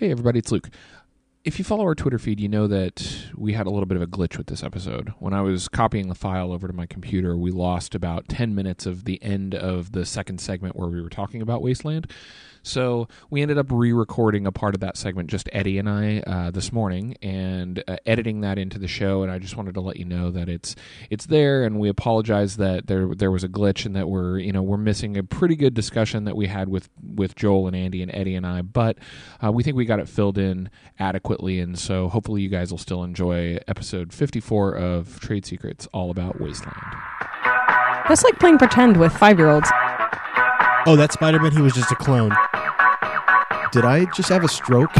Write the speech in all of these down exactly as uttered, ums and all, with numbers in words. Hey everybody, it's Luke. If you follow our Twitter feed, you know that we had a little bit of a glitch with this episode. When I was copying the file over to my computer, we lost about ten minutes of the end of the second segment where we were talking about Wasteland. So we ended up re-recording a part of that segment, just Eddie and I, uh, this morning, and uh, editing that into the show. And I just wanted to let you know that it's it's there, and we apologize that there there was a glitch and that we're you know we're missing a pretty good discussion that we had with, with Joel and Andy and Eddie and I. But uh, we think we got it filled in adequately, and so hopefully you guys will still enjoy episode fifty-four of Trade Secrets, all about Wasteland. That's like playing pretend with five-year-olds. Oh, that Spider Man, he was just a clone. Did I just have a stroke?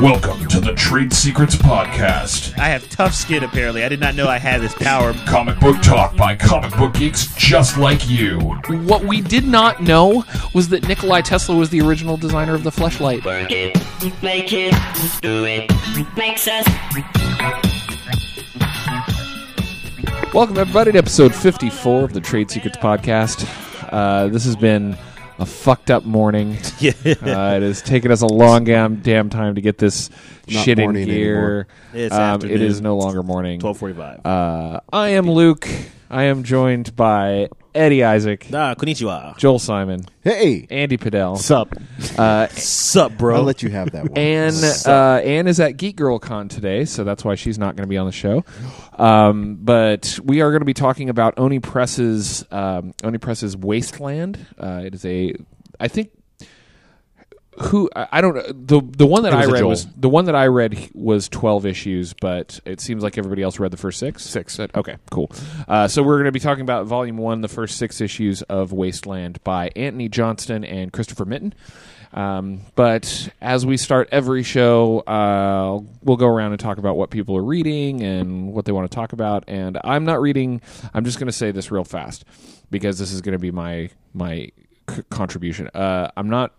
Welcome to the Trade Secrets Podcast. I have tough skin, apparently. I did not know I had this power. Comic book talk by comic book geeks just like you. What we did not know was that Nikola Tesla was the original designer of the fleshlight. Work it, make it, do it, makes us... Welcome, everybody, to episode fifty-four of the Trade Secrets Podcast. Uh, this has been a fucked-up morning. Yeah. Uh, it has taken us a long damn, damn time to get this Not shit in gear. It's um, afternoon. It is no longer morning. twelve forty-five. Uh, I am Luke. I am joined by Eddie Isaac. Ah, konnichiwa. Joel Simon. Hey. Andy Padell. Sup. Uh, Sup, bro. I'll let you have that one. Anne, uh, Anne is at Geek Girl Con today, so that's why she's not going to be on the show. Um, but we are going to be talking about Oni Press's, um, Oni Press's Wasteland. Uh, it is a, I think... Who I don't know the the one that I read was the one that I read was twelve issues, but it seems like everybody else read the first six. Six, okay, cool. Uh, so we're going to be talking about volume one, the first six issues of Wasteland by Anthony Johnston and Christopher Mitten. Um, but as we start every show, uh, we'll go around and talk about what people are reading and what they want to talk about. And I'm not reading. I'm just going to say this real fast because this is going to be my my c- contribution. Uh, I'm not.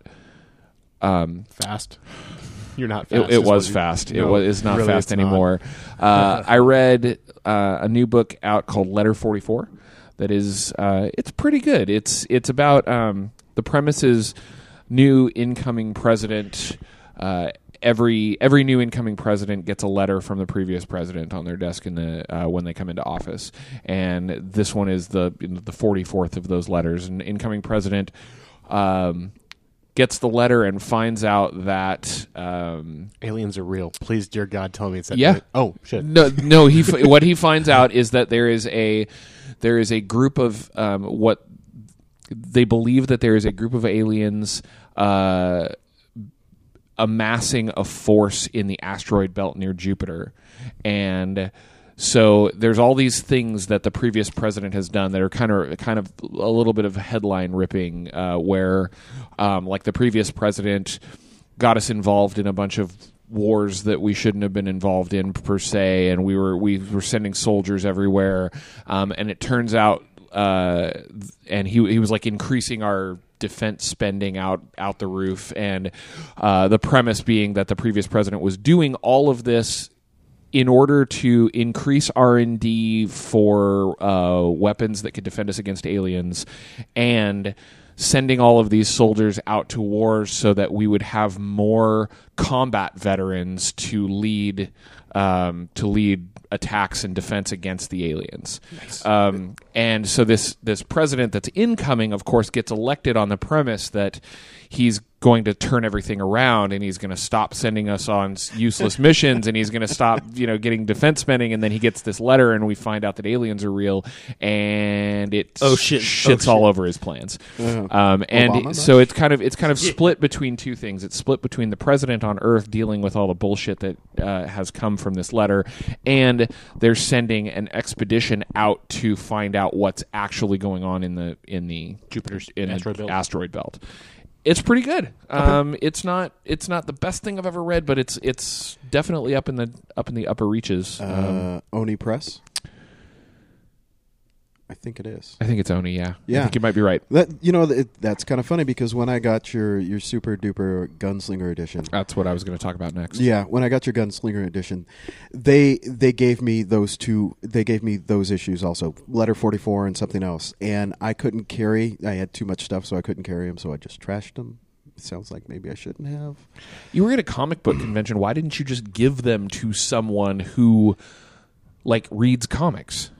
Um, fast. You're not fast. It, it was fast. No, it was it's not really fast it's anymore. Not. Uh, I read uh, a new book out called Letter forty-four that is uh, it's pretty good. It's it's about um, the premise is new incoming president uh, every every new incoming president gets a letter from the previous president on their desk in the uh, when they come into office. And this one is the the forty-fourth of those letters. An incoming president um gets the letter and finds out that um, aliens are real. Please, dear God, tell me it's that. Yeah. Really- oh shit. No, no. He f- what he finds out is that there is a there is a group of um, what they believe that there is a group of aliens uh, amassing a force in the asteroid belt near Jupiter, and so there's all these things that the previous president has done that are kind of kind of a little bit of headline ripping, uh, where um, like the previous president got us involved in a bunch of wars that we shouldn't have been involved in per se, and we were we were sending soldiers everywhere, um, and it turns out, uh, and he he was like increasing our defense spending out out the roof, and uh, the premise being that the previous president was doing all of this in order to increase R and D for uh, weapons that could defend us against aliens, and sending all of these soldiers out to war so that we would have more combat veterans to lead um, to lead attacks and defense against the aliens. Nice. Um, and so this this president that's incoming, of course, gets elected on the premise that he's going to turn everything around, and he's going to stop sending us on useless missions, and he's going to stop, you know, getting defense spending. And then he gets this letter, and we find out that aliens are real, and it oh, shit. shits oh, shit. all over his plans. Yeah. Um, and Obama, so it's kind of it's kind of yeah. split between two things. It's split between the president on Earth dealing with all the bullshit that uh, has come from this letter, and they're sending an expedition out to find out what's actually going on in the in the Jupiter's in asteroid, the belt. asteroid belt. It's pretty good. Um, it's not. It's not the best thing I've ever read, but it's it's definitely up in the up in the upper reaches. Um, uh, Oni Press. I think it is. I think it's Oni. Yeah. Yeah. I think you might be right. That, you know, it, that's kind of funny because when I got your your super duper gunslinger edition, that's what I was going to talk about next. Yeah. When I got your gunslinger edition, they they gave me those two. They gave me those issues also, Letter forty-four and something else, and I couldn't carry. I had too much stuff, so I couldn't carry them. So I just trashed them sounds like maybe I shouldn't have. You were at a comic book convention. Why didn't you just give them to someone who, like, reads comics?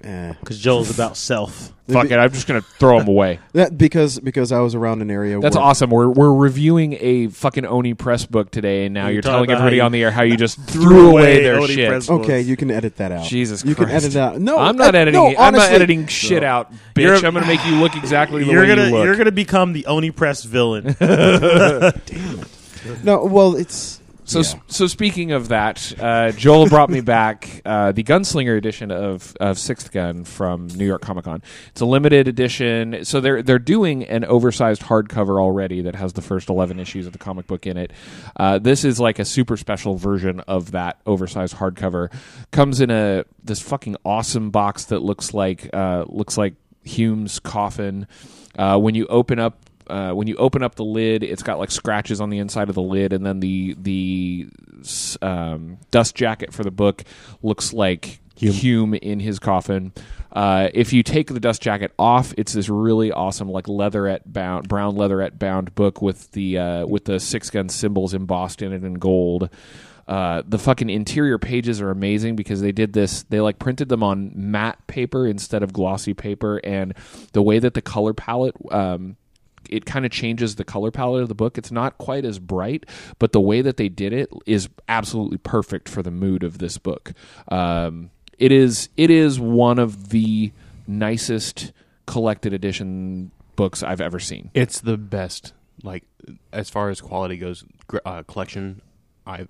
Because Joel's about self. Fuck it, I'm just gonna throw them away. That, because because I was around an area. That's where, awesome. We're we're reviewing a fucking Oni Press book today, and now you're, you're telling everybody you, on the air how you just threw away their Oni shit. Press okay, books. You can edit that out. Jesus, you Christ. Can edit out. No, I'm not I, editing. No, honestly, I'm not editing shit no. out, bitch. You're, I'm gonna make you look exactly the way gonna, you look. You're gonna become the Oni Press villain. Damn it. No, well, it's. So, yeah. so speaking of that, uh, Joel brought me back uh, the Gunslinger edition of, of Sixth Gun from New York Comic Con. It's a limited edition. So they're they're doing an oversized hardcover already that has the first eleven issues of the comic book in it. Uh, this is like a super special version of that oversized hardcover. Comes in a this fucking awesome box that looks like uh, looks like Hume's coffin. Uh, when you open up. Uh, when you open up the lid, it's got like scratches on the inside of the lid, and then the the um, dust jacket for the book looks like Hume, Hume in his coffin. Uh, if you take the dust jacket off, it's this really awesome like leatherette bound, brown leatherette bound book with the uh, with the Six Gun symbols embossed in it in gold. Uh, the fucking interior pages are amazing because they did this. They like printed them on matte paper instead of glossy paper, and the way that the color palette. Um, It kind of changes the color palette of the book. It's not quite as bright, but the way that they did it is absolutely perfect for the mood of this book. Um, it is it is one of the nicest collected edition books I've ever seen. It's the best, like as far as quality goes, uh, collection. I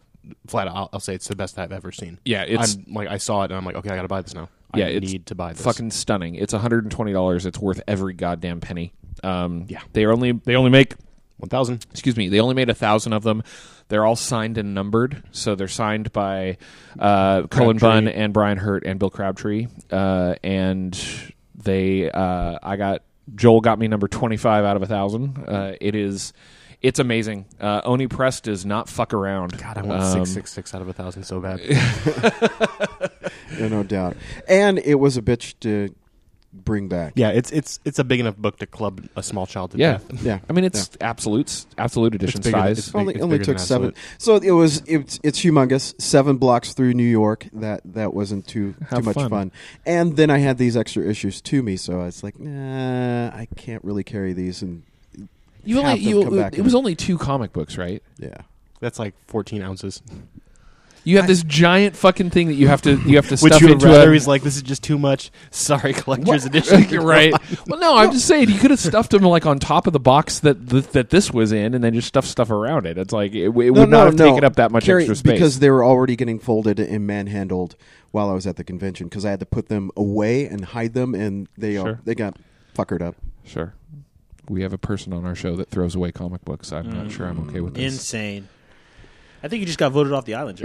flat out, I'll, I'll say it's the best I've ever seen. Yeah, it's I'm, like I saw it and I'm like, okay, I got to buy this now. Yeah, I need to buy this. Fucking stunning. It's one hundred twenty dollars. It's worth every goddamn penny. Um, yeah, they only they only make one thousand. Excuse me, they only made a thousand of them. They're all signed and numbered, so they're signed by uh, Cullen Bunn and Brian Hurt and Bill Crabtree. Uh, and they, uh, I got Joel got me number twenty-five out of a thousand. Uh, it is. It's amazing. Uh, Oni Press does not fuck around. God, I want um, six, six, six out of a thousand so bad. Yeah, no doubt. And it was a bitch to bring back. Yeah, it's it's it's a big enough book to club a small child to yeah. death. Yeah, I mean it's yeah. absolute absolute edition it's size. Than, it's big, only, it's only took seven. Absolute. So it was it's it's humongous. Seven blocks through New York. That that wasn't too How too much fun. fun. And then I had these extra issues to me, so I was like, nah, I can't really carry these and. You only you, it was only two comic books, right? Yeah, that's like fourteen ounces. You have I, this giant fucking thing that you have to you have to stuff into. Rather, he's like, this is just too much. Sorry, collector's edition. You're right. Well, no, I'm just saying you could have stuffed them like on top of the box that th- that this was in, and then just stuff stuff around it. It's like it, it would no, not no, have no. taken up that much Carrie, extra space because they were already getting folded and manhandled while I was at the convention because I had to put them away and hide them, and they sure. uh, they got fuckered up. Sure. We have a person on our show that throws away comic books. I'm not mm. sure I'm okay with this. Insane. I think you just got voted off the island.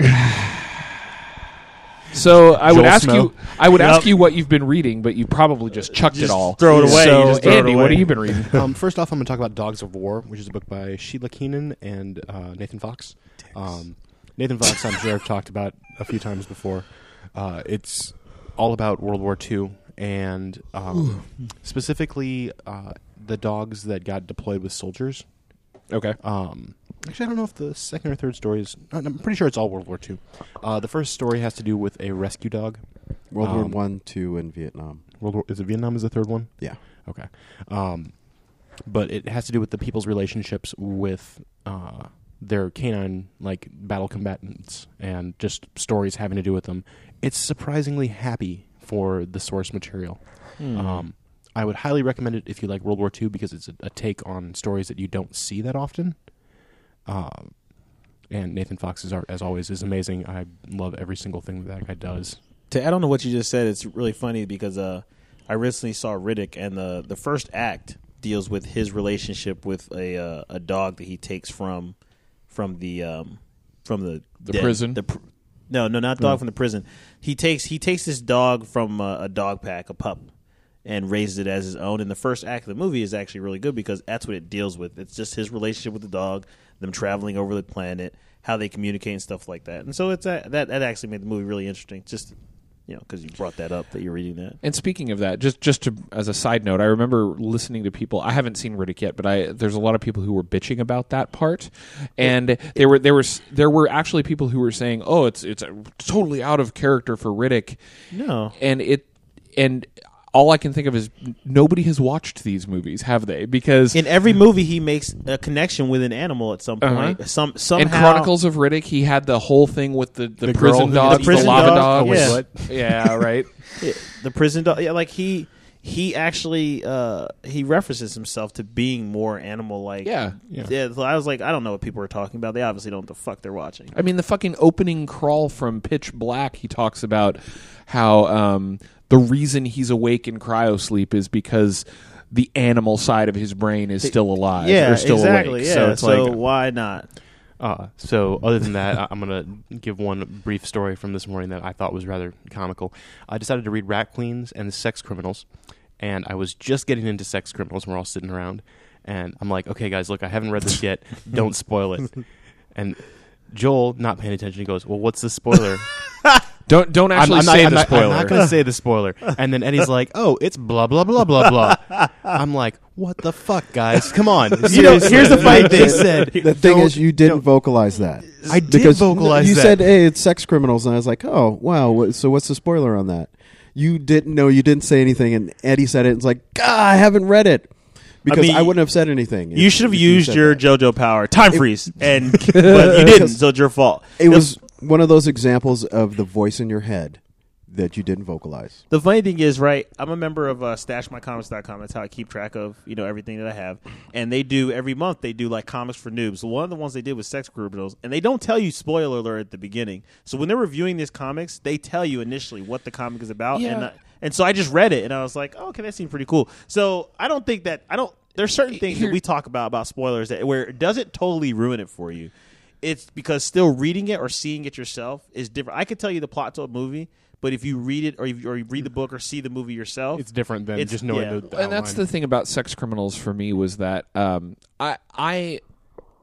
So I Joel would ask Snow. you, I would yep. ask you what you've been reading, but you probably just chucked just it all. Throw it away. So you just throw Andy, it away. What have you been reading? Um, first off, I'm going to talk about Dogs of War, which is a book by Sheila Keenan and uh, Nathan Fox. Um, Nathan Fox, I'm sure I've talked about a few times before. Uh, it's all about World War Two and um, specifically. Uh, The dogs that got deployed with soldiers. Okay. Um, actually, I don't know if the second or third story is... I'm pretty sure it's all World War Two. Uh, the first story has to do with a rescue dog. World um, War One, Two, and Vietnam. World War, is it Vietnam is the third one? Yeah. Okay. Um, but it has to do with the people's relationships with uh, their canine like battle combatants and just stories having to do with them. It's surprisingly happy for the source material. Mm. Um I would highly recommend it if you like World War Two because it's a, a take on stories that you don't see that often. Um, and Nathan Fox's art, as always, is amazing. I love every single thing that that guy does. To add on to what you just said, it's really funny because uh, I recently saw Riddick, and the, the first act deals with his relationship with a uh, a dog that he takes from from the um, from the the dead, prison. The pr- no, no, not dog mm. from the prison. He takes he takes this dog from uh, a dog pack, a pup. And raised it as his own. And the first act of the movie is actually really good because that's what it deals with. It's just his relationship with the dog, them traveling over the planet, how they communicate and stuff like that. And so it's that that, that actually made the movie really interesting. Just you know, because you brought that up, that you're reading that. And speaking of that, just just to, as a side note, I remember listening to people. I haven't seen Riddick yet, but I there's a lot of people who were bitching about that part, and it, there were there was there were actually people who were saying, "Oh, it's it's totally out of character for Riddick." No, and it and. All I can think of is nobody has watched these movies, have they? Because in every movie he makes a connection with an animal at some point. Uh-huh. Some somehow. In Chronicles of Riddick, he had the whole thing with the, the, the prison dog, the, prison the lava dog. dog. Yeah. What? yeah, right. Yeah, the prison dog. Yeah, like he he actually uh, he references himself to being more animal like. Yeah, yeah. yeah so I was like, I don't know what people are talking about. They obviously don't know what the fuck they're watching. I mean, the fucking opening crawl from Pitch Black. He talks about how. Um, The reason he's awake in cryosleep is because the animal side of his brain is still alive. Yeah, They're still exactly. Awake. Yeah. So, it's so like, why not? Uh, so other than that, I'm going to give one brief story from this morning that I thought was rather comical. I decided to read Rat Queens and Sex Criminals, and I was just getting into Sex Criminals, and we're all sitting around, and I'm like, okay, guys, look, I haven't read this yet. Don't spoil it. And Joel, not paying attention, goes, well, what's the spoiler? Don't don't actually I'm, I'm say not, the I'm spoiler. Not, I'm not going to say the spoiler. And then Eddie's like, oh, it's blah, blah, blah, blah, blah. I'm like, what the fuck, guys? Come on. You know, here's the fight they said. The thing is, you didn't vocalize that. I did because vocalize you that. You said, hey, it's Sex Criminals. And I was like, oh, wow. So what's the spoiler on that? You didn't know. You didn't say anything. And Eddie said it. And it's like, ah, I haven't read it. Because I, mean, I wouldn't have said anything. You should have used your that. JoJo power. Time it, freeze. And but you didn't, so it's your fault. It, it was... was one of those examples of the voice in your head that you didn't vocalize. The funny thing is, right, I'm a member of uh, stash my comics dot com. That's how I keep track of, you know, everything that I have. And they do, every month, they do, like, comics for noobs. One of the ones they did was Sex Criminals. And they don't tell you, spoiler alert, at the beginning. So when they're reviewing these comics, they tell you initially what the comic is about. Yeah. And, I, and so I just read it, and I was like, oh, okay, that seemed pretty cool. So I don't think that, I don't, there's certain things that we talk about, about spoilers, that where it doesn't totally ruin it for you. It's because still reading it or seeing it yourself is different. I could tell you the plot to a movie, but if you read it or you, or you read the book or see the movie yourself, it's different than it's, just knowing yeah. the, the outline. And that's the thing about Sex Criminals for me was that um, I, I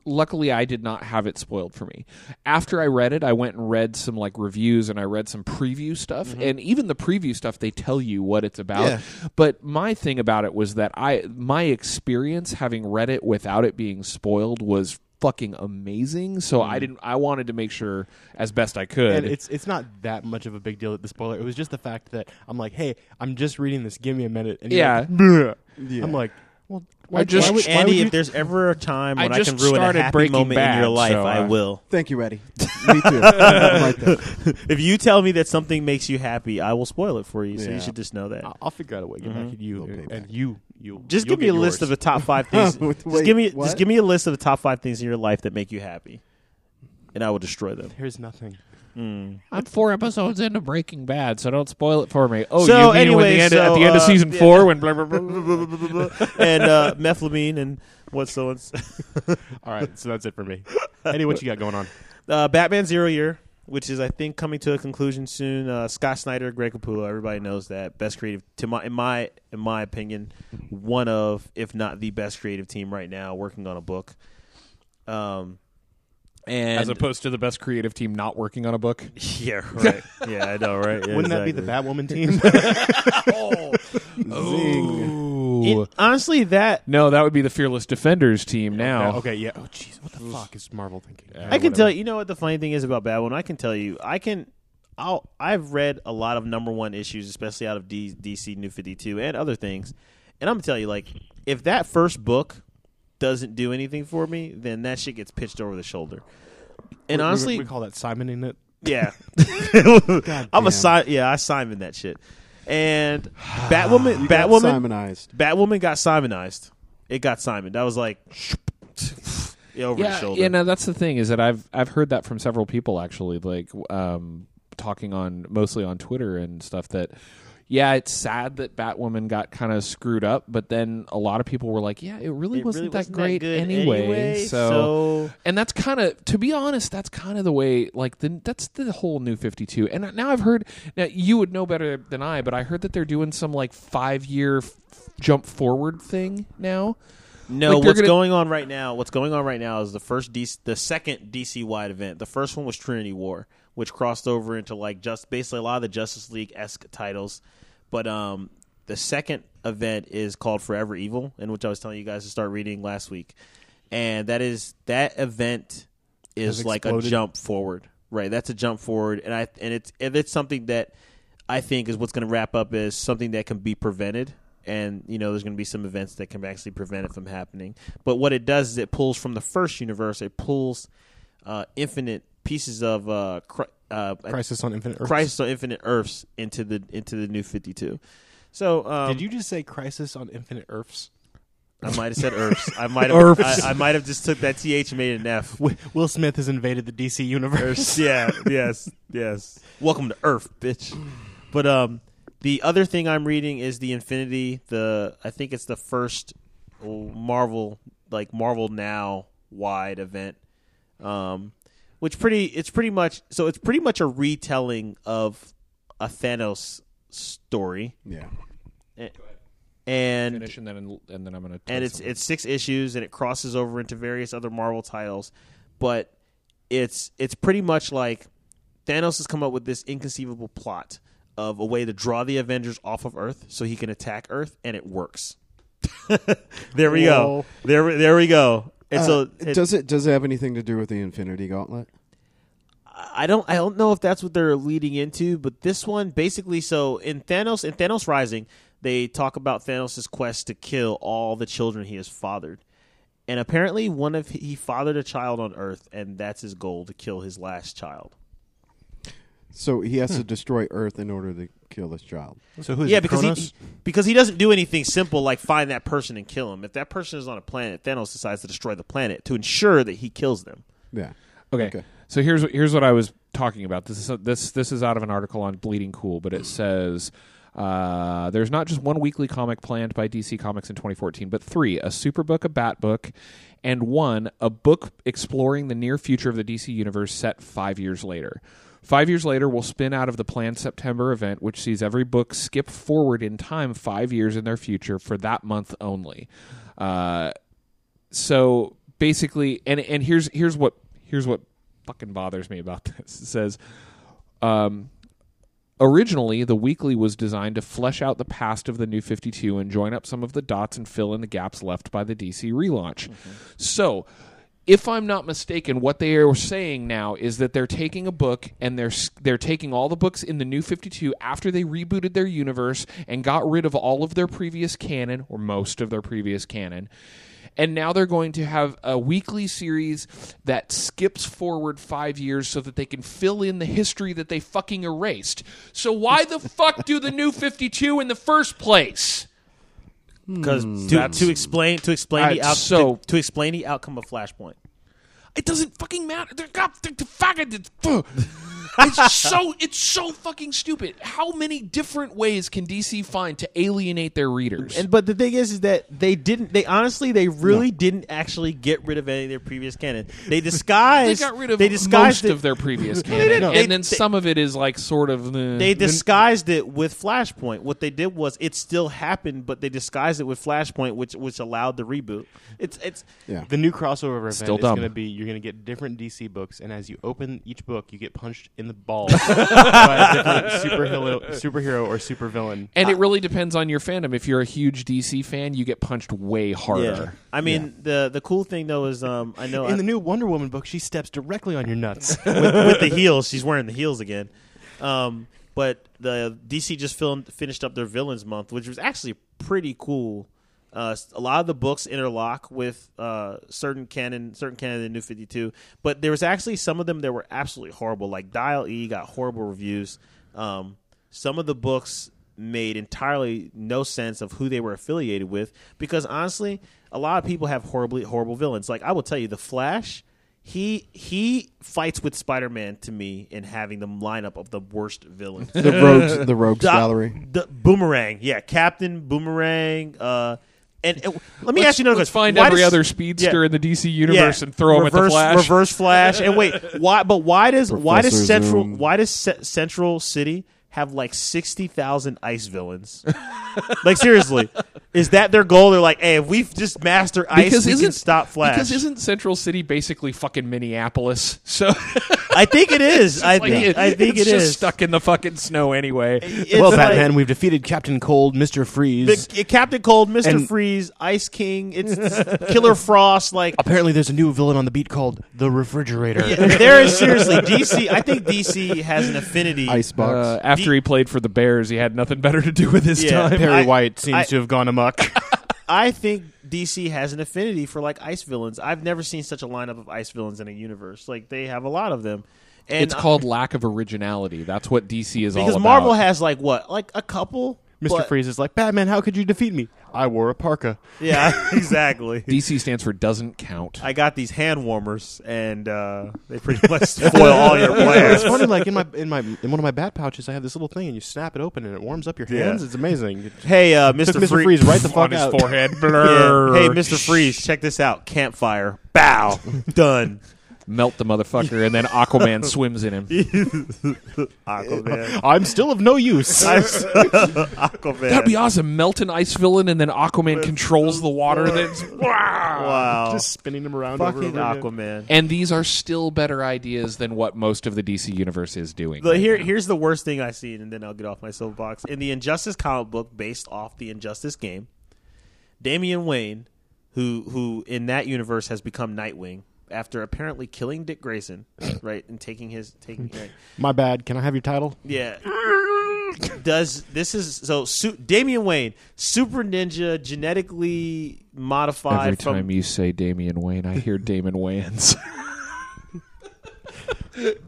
luckily I did not have it spoiled for me. After I read it, I went and read some like reviews and I read some preview stuff, mm-hmm. and even the preview stuff they tell you what it's about. Yeah. But my thing about it was that I my experience having read it without it being spoiled was. Fucking amazing. So mm. I didn't. I wanted to make sure as best I could. And it's it's not that much of a big deal at the spoiler. It was just the fact that I'm like, hey, I'm just reading this. Give me a minute. And yeah. Like, yeah. I'm like, well, why, I just why would, Andy. Why you, if there's ever a time when I, just I can ruin a happy moment bad, in your life, so, uh, I will. Thank you, Eddie. Me too. Like that. If you tell me that something makes you happy, I will spoil it for you. So yeah. you should just know that. I'll, I'll figure out a way to get mm-hmm. back at you and back. you. You'll, just give me a yours. list of the top five things. Wait, just give me what? just give me a list of the top five things in your life that make you happy, and I will destroy them. There's nothing. Mm. I'm four episodes into Breaking Bad, so don't spoil it for me. Oh, so you mean anyway, the end, so, at the end uh, of season yeah. four when blah, blah, blah, blah, blah, blah, blah. and uh, methylamine and what so and so. All right, so that's it for me. Eddie, what you got going on? Uh, Batman Zero Year, which is I think coming to a conclusion soon. Uh, Scott Snyder, Greg Capullo, everybody knows that best creative to my in my in my opinion, one of if not the best creative team right now working on a book. Um, and as opposed to the best creative team not working on a book. Yeah, right. Yeah, I know, right? Yeah, Wouldn't exactly. that be the Batwoman team? oh. Zing. It, honestly, that... No, that would be the Fearless Defenders team now. Okay, okay yeah. Oh, jeez, what the fuck is Marvel thinking? Uh, I can whatever. tell you, you know what the funny thing is about Batwoman? I can tell you, I can... I'll, I've read a lot of number one issues, especially out of D, DC New fifty-two and other things, and I'm going to tell you, like, if that first book doesn't do anything for me, then that shit gets pitched over the shoulder. And we, honestly... We, we call that Simoning it. Yeah. I'm a si- Yeah, I Simon that shit. And Batwoman, you Batwoman, got Simonized. Batwoman got Simonized. It got Simon. That was like over yeah, the shoulder. Yeah, no, that's the thing is that I've I've heard that from several people actually, like um, talking on mostly on Twitter and stuff. That yeah, it's sad that Batwoman got kind of screwed up, but then a lot of people were like, yeah, it really it wasn't really that wasn't great that anyway. anyway so, so, and that's kind of, to be honest, that's kind of the way. Like, the, that's the whole New fifty-two. And now I've heard. Now you would know better than I, but I heard that they're doing some like five year f- jump forward thing now. No, like what's gonna... going on right now? What's going on right now is the first, D C, the second D C wide event. The first one was Trinity War, which crossed over into like just basically a lot of the Justice League esque titles. But um, the second event is called Forever Evil, in which I was telling you guys to start reading last week, and that is that event is like a jump forward. Right, that's a jump forward, and I and it's and it's something that I think is what's going to wrap up as something that can be prevented. And, you know, there's going to be some events that can actually prevent it from happening. But what it does is it pulls from the first universe. It pulls uh, infinite pieces of uh, cri- uh, Crisis on Infinite Earths. Crisis on Infinite Earths into the into the New fifty-two. So um, did you just say Crisis on Infinite Earths? I might have said Earths. I might have. I, I might have just took that T H and made it an F. Will Smith has invaded the D C universe. Yeah. Yes. Yes. Welcome to Earth, bitch. But um. The other thing I'm reading is the Infinity, the I think it's the first Marvel like Marvel Now wide event, um, which pretty it's pretty much so it's pretty much a retelling of a Thanos story. Yeah, and, go ahead. and finish and then and then I'm gonna and it's something. It's six issues and it crosses over into various other Marvel titles, but it's it's pretty much like Thanos has come up with this inconceivable plot of a way to draw the Avengers off of Earth so he can attack Earth, and it works. There we Whoa. go. There there we go. And uh, so it, does it does it have anything to do with the Infinity Gauntlet? I don't I don't know if that's what they're leading into, but this one basically so in Thanos in Thanos Rising, they talk about Thanos' quest to kill all the children he has fathered. And apparently one of he fathered a child on Earth, and that's his goal, to kill his last child. So he has hmm. to destroy Earth in order to kill this child. So who's yeah, because he, because he doesn't do anything simple like find that person and kill him. If that person is on a planet, Thanos decides to destroy the planet to ensure that he kills them. Yeah. Okay. okay. So here's what, here's what I was talking about. This is a, this this is out of an article on Bleeding Cool, but it says uh, there's not just one weekly comic planned by D C Comics in twenty fourteen, but three: a super book, a bat book, and one a book exploring the near future of the D C universe set five years later. Five years later, we'll spin out of the planned September event, which sees every book skip forward in time five years in their future for that month only. Uh, so basically, and and here's here's what here's what fucking bothers me about this. It says, um, originally the weekly was designed to flesh out the past of the New fifty-two and join up some of the dots and fill in the gaps left by the D C relaunch. Mm-hmm. So, if I'm not mistaken, what they are saying now is that they're taking a book and they're they're taking all the books in the New fifty-two after they rebooted their universe and got rid of all of their previous canon, or most of their previous canon, and now they're going to have a weekly series that skips forward five years so that they can fill in the history that they fucking erased. So why the fuck do the New fifty-two in the first place? Because mm, to, to explain to explain right, the out, so, to, to explain the outcome of Flashpoint, it doesn't fucking matter. It's so it's so fucking stupid. How many different ways can D C find to alienate their readers? And but the thing is, is that they didn't. They honestly, they really no. didn't actually get rid of any of their previous canon. They disguised. They got rid of they most the, of their previous canon, no, and they, then they, some of it is like sort of. Uh, they disguised it with Flashpoint. What they did was it still happened, but they disguised it with Flashpoint, which which allowed the reboot. It's it's yeah. The new crossover event still is going to be you're going to get different D C books, and as you open each book, you get punched in the balls by a different superhero, superhero or supervillain. And it really depends on your fandom. If you're a huge D C fan, you get punched way harder. Yeah. I mean, yeah. the the cool thing though is um, I know in I, the new Wonder Woman book, she steps directly on your nuts with, with the heels. She's wearing the heels again. Um, but the D C just filmed, finished up their Villains Month, which was actually pretty cool. Uh, a lot of the books interlock with uh, certain canon, certain canon of the New fifty-two, but there was actually some of them that were absolutely horrible. Like Dial E got horrible reviews. Um, some of the books made entirely no sense of who they were affiliated with because honestly, a lot of people have horribly horrible villains. Like I will tell you, the Flash, he he fights with Spider Man to me in having the lineup of the worst villains. The rogues, the rogues gallery. The Boomerang, yeah, Captain Boomerang. Uh, And, and let me let's, ask you another let's question. Let's find why every does, other speedster yeah, in the D C universe yeah, and throw reverse, him at the Flash. Reverse Flash. And wait, why? But why does Professor why does Central Zoom. why does C- Central City have like sixty thousand ICE villains. Like, seriously, is that their goal? They're like, hey, if we just master ICE, we can stop Flash. Because isn't Central City basically fucking Minneapolis? So I think it is. I, like, think, it, I think it's it just is. stuck in the fucking snow anyway. It's well, like, Batman, we've defeated Captain Cold, Mister Freeze. The, Captain Cold, Mister Freeze, Ice King, it's Killer Frost. Like, apparently there's a new villain on the beat called The Refrigerator. Yeah, there is, seriously. D C, I think D C has an affinity. Icebox. Uh, after After he played for the Bears, he had nothing better to do with his yeah, time. Perry I, White seems I, to have gone amok. I think D C has an affinity for like ICE villains. I've never seen such a lineup of ICE villains in a universe. Like, they have a lot of them. And it's called I, lack of originality. That's what D C is all about. Because Marvel has like what? Like a couple? Mister Freeze is like, Batman, how could you defeat me? I wore a parka. Yeah, exactly. D C stands for doesn't count. I got these hand warmers, and uh, they pretty much spoil all your players. It's funny, like in my in my in one of my bat pouches, I have this little thing, and you snap it open, and it warms up your hands. Yeah. It's amazing. Hey, uh, Mister Mister Freeze, Freeze right the fuck on out. His forehead. Yeah. Hey, Mister Freeze, check this out. Campfire. Bow. Done. Melt the motherfucker, and then Aquaman swims in him. Aquaman. I'm still of no use. Aquaman. That'd be awesome. Melt an ice villain, and then Aquaman controls the water. That's wow. wow. Just spinning him around. Fucking over Aquaman. Again. And these are still better ideas than what most of the D C universe is doing. The, right here, here's the worst thing I've seen, and then I'll get off my soapbox. In the Injustice comic book, based off the Injustice game, Damian Wayne, who who in that universe has become Nightwing, after apparently killing Dick Grayson, right, and taking his taking. Right. My bad. Can I have your title? Yeah. Does this is so? Su- Damian Wayne, super ninja, genetically modified. Every from, time you say Damian Wayne, I hear Damon Wayans.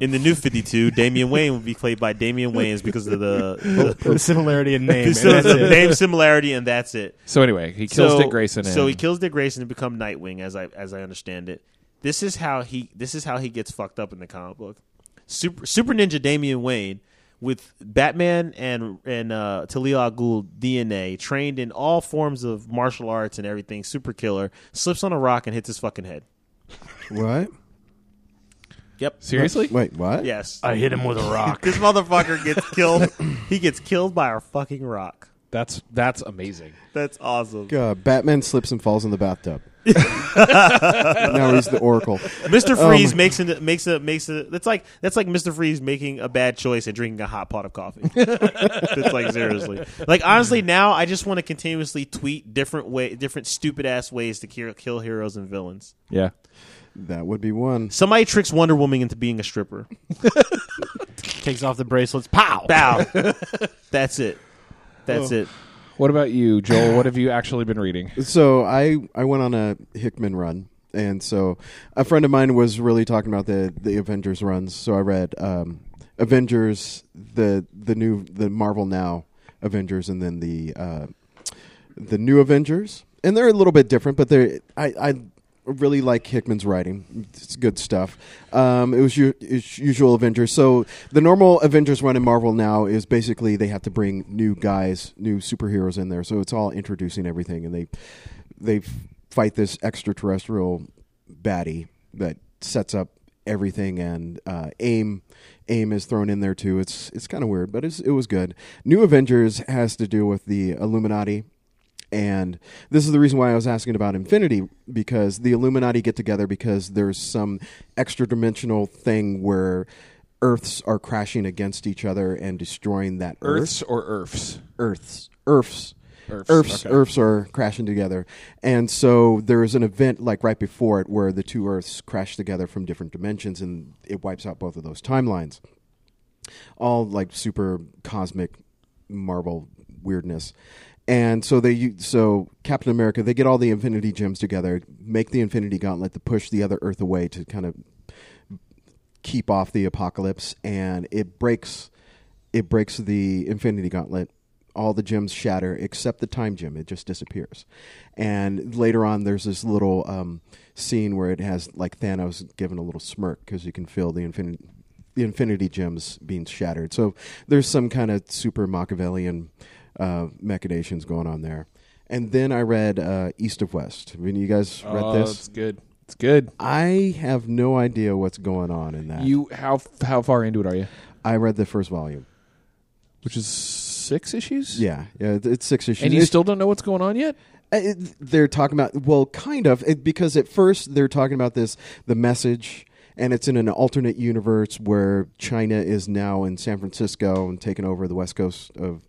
In the New fifty-two, Damian Wayne will be played by Damian Wayans because of the, the, the similarity in name. The, the name similarity, and that's it. So anyway, he kills so, Dick Grayson. So and, he kills Dick Grayson to become Nightwing, as I as I understand it. This is how he. This is how he gets fucked up in the comic book. Super, Super Ninja Damian Wayne, with Batman and and uh, Talia al Ghul D N A, trained in all forms of martial arts and everything, super killer, slips on a rock and hits his fucking head. What? Yep. Seriously? Wait, what? Yes. I hit him with a rock. This motherfucker gets killed. He gets killed by a fucking rock. That's that's amazing. That's awesome. God, Batman slips and falls in the bathtub. Now he's the Oracle. Mister Freeze um, makes a, makes a makes a. That's like that's like Mister Freeze making a bad choice and drinking a hot pot of coffee. It's like seriously, like honestly, now I just want to continuously tweet different way, different stupid ass ways to kill, kill heroes and villains. Yeah, that would be one. Somebody tricks Wonder Woman into being a stripper. Takes off the bracelets. Pow! Pow! That's it. That's oh. it. What about you, Joel? What have you actually been reading? So I, I went on a Hickman run, and so a friend of mine was really talking about the, the Avengers runs. So I read um, Avengers, the the new the Marvel Now Avengers, and then the uh, the New Avengers, and they're a little bit different, but they I I really like Hickman's writing. It's good stuff. Um, it was your usual Avengers. So the normal Avengers run in Marvel Now is basically they have to bring new guys, new superheroes in there. So it's all introducing everything, and they they fight this extraterrestrial baddie that sets up everything, and uh, AIM AIM is thrown in there too. It's it's kind of weird, but it's, it was good. New Avengers has to do with the Illuminati. And this is the reason why I was asking about Infinity, because the Illuminati get together because there's some extra-dimensional thing where Earths are crashing against each other and destroying that Earth. Earths or Earths? Earths. Earths. Earths. Earths, okay. Earths are crashing together. And so there's an event like right before it where the two Earths crash together from different dimensions, and it wipes out both of those timelines. All like super cosmic Marvel weirdness. And so they, so Captain America, they get all the Infinity Gems together, make the Infinity Gauntlet to push the other Earth away to kind of keep off the apocalypse, and it breaks, it breaks the Infinity Gauntlet. All the gems shatter except the time gem; it just disappears. And later on, there's this little um, scene where it has like Thanos giving a little smirk because you can feel the Infinity, the Infinity Gems being shattered. So there's some kind of super Machiavellian Uh, machinations going on there. And then I read uh, East of West. I mean, you guys read oh, this? It's good. It's good. I have no idea what's going on in that. You how how far into it are you? I read the first volume. Which is six issues? Yeah, yeah, it's six issues. And you it's, still don't know what's going on yet? It, they're talking about, well, kind of, it, because at first they're talking about this, the message, and it's in an alternate universe where China is now in San Francisco and taking over the west coast of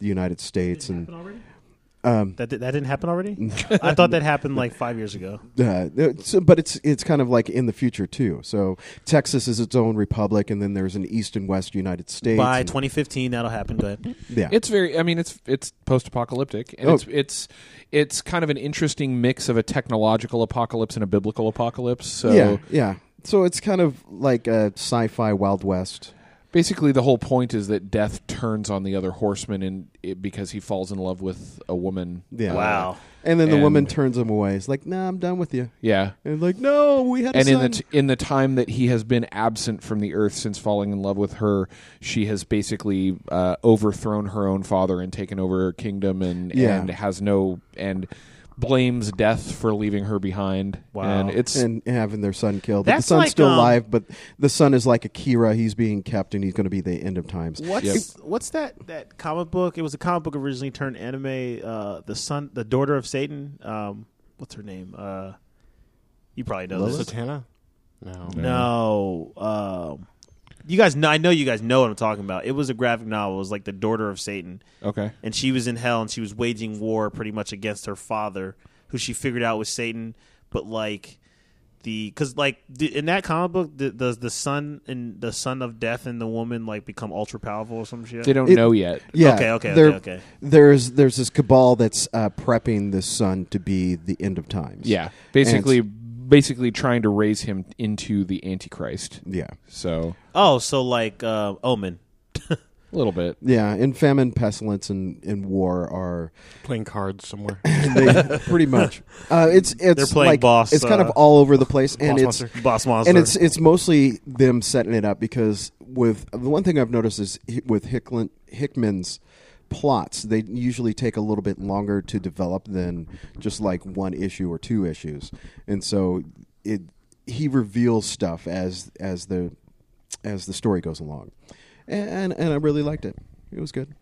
the United States. Did it happen already? Um, that that didn't happen already? I thought that happened like five years ago. Uh, so, but it's it's kind of like in the future too. So Texas is its own republic, and then there's an East and West United States. By twenty fifteen, that'll happen. But yeah, it's very. I mean, it's it's post-apocalyptic, and oh. it's it's it's kind of an interesting mix of a technological apocalypse and a biblical apocalypse. So yeah, yeah. So it's kind of like a sci-fi Wild West. Basically, the whole point is that Death turns on the other horseman and it, because he falls in love with a woman. Yeah. Wow. And then and the woman turns him away. It's like, nah, I'm done with you. Yeah. And like, no, we had and a son. And in, t- in the time that he has been absent from the Earth since falling in love with her, she has basically uh, overthrown her own father and taken over her kingdom and, yeah. and has no... and. blames Death for leaving her behind. Wow. And it's and having their son killed. But the son's like, still um, alive, but the son is like Akira. He's being kept, and he's going to be the end of times. What's yep. what's that, that comic book? It was a comic book originally turned anime. Uh, the son, the daughter of Satan. Um, what's her name? Uh, you probably know Lilith? This. Satana? No, no. Um, you guys know. I know you guys know what I'm talking about. It was a graphic novel. It was like the daughter of Satan. Okay. And she was in hell, and she was waging war pretty much against her father, who she figured out was Satan. But like the, because like the, in that comic book, the, the the son and the son of Death and the woman like become ultra powerful or some shit. They don't it, know yet. Yeah. Okay. Okay. There, okay. Okay. There's there's this cabal that's uh, prepping this son to be the end of times. Yeah. Basically. Basically trying to raise him into the Antichrist. Yeah. So. Oh, so like uh, Omen. A little bit. Yeah, and famine, pestilence, and, and war are... Playing cards somewhere. They, pretty much. Uh, it's, it's They're playing like, boss. It's uh, kind of all over the place. And boss, it's, monster. boss monster. And it's it's mostly them setting it up because with the one thing I've noticed is with Hickman, Hickman's plots, they usually take a little bit longer to develop than just like one issue or two issues, and so it he reveals stuff as as the as the story goes along, and and I really liked it. It was good.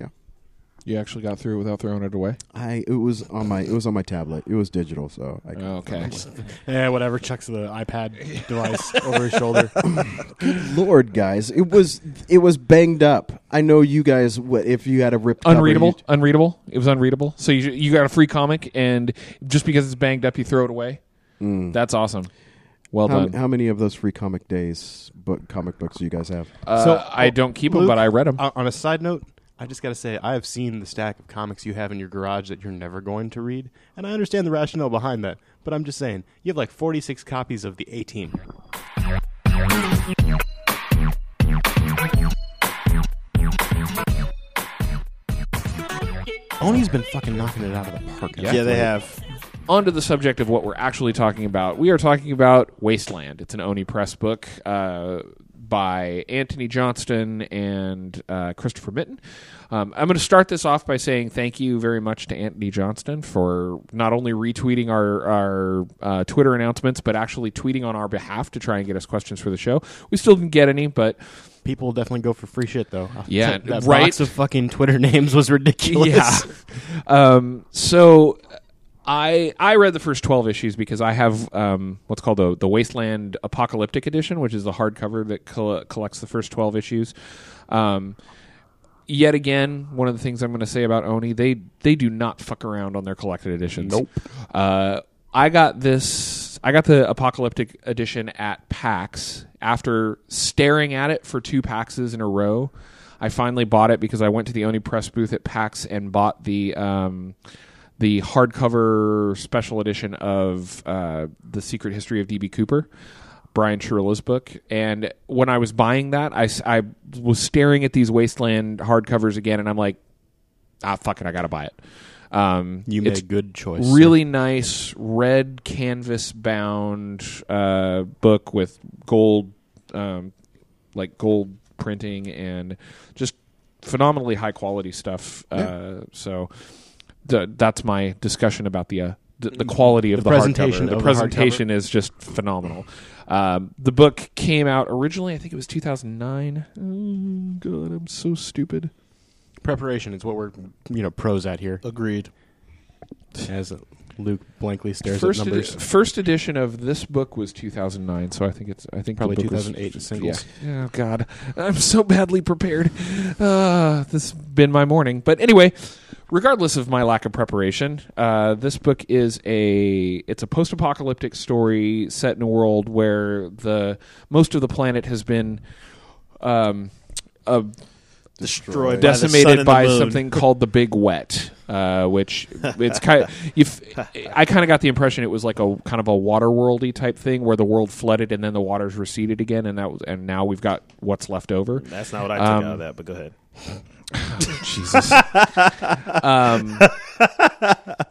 Yeah, you actually got through it without throwing it away. I it was on my it was on my tablet. It was digital, so I okay. yeah, whatever. Chucks the iPad device over his shoulder. Good lord, guys! It was it was banged up. I know you guys. What if you had a ripped unreadable? Cover, unreadable. It was unreadable. So you you got a free comic, and just because it's banged up, you throw it away. Mm. That's awesome. Well how, done. How many of those free comic days book comic books do you guys have? Uh, so well, I don't keep Luke, them, but I read them. Uh, on a side note, I just got to say I have seen the stack of comics you have in your garage that you're never going to read, and I understand the rationale behind that. But I'm just saying you have like forty-six copies of the A-Team. Oni's been fucking knocking it out of the park. Yeah, yeah they have. On to the subject of what we're actually talking about. We are talking about Wasteland. It's an Oni Press book uh, by Anthony Johnston and uh, Christopher Mitten. Um, I'm going to start this off by saying thank you very much to Anthony Johnston for not only retweeting our, our uh, Twitter announcements, but actually tweeting on our behalf to try and get us questions for the show. We still didn't get any, but... People definitely go for free shit, though. Yeah, that right? box of fucking Twitter names was ridiculous. Yeah. um, so... I I read the first twelve issues because I have um, what's called the, the Wasteland Apocalyptic Edition, which is the hardcover that col- collects the first twelve issues. Um, yet again, one of the things I'm going to say about Oni, they, they do not fuck around on their collected editions. Nope. Uh, I got this. I got the Apocalyptic Edition at PAX after staring at it for two PAXes in a row. I finally bought it because I went to the Oni Press booth at PAX and bought the. Um, The hardcover special edition of uh, The Secret History of D B Cooper, Brian Chirilla's book. And when I was buying that, I, I was staring at these Wasteland hardcovers again, and I'm like, ah, fuck it, I got to buy it. Um, you made a good choice. Really yeah. nice red canvas-bound uh, book with gold, um, like gold printing and just phenomenally high-quality stuff. Uh, yeah. So... that's my discussion about the uh, the, the quality of the, the presentation. Hardcover. The, the presentation the is just phenomenal. Um, the book came out originally, I think it was two thousand nine. Oh, God, I'm so stupid. Preparation is what we're, you know, pros at here. Agreed. As Luke blankly stares first at numbers. Edi- first edition of this book was two thousand nine, so I think it's I think probably two thousand eight was, singles. Yeah. Oh God, I'm so badly prepared. Uh, this has been my morning, but anyway, regardless of my lack of preparation, uh, this book is a it's a post-apocalyptic story set in a world where the most of the planet has been um a Destroyed, decimated by, by something called the Big Wet, uh, which it's kind of, you've, I kind of got the impression it was like a kind of a water worldy type thing where the world flooded and then the waters receded again, and that was, and now we've got what's left over. That's not what I took um, out of that, but go ahead. Oh, Jesus. um,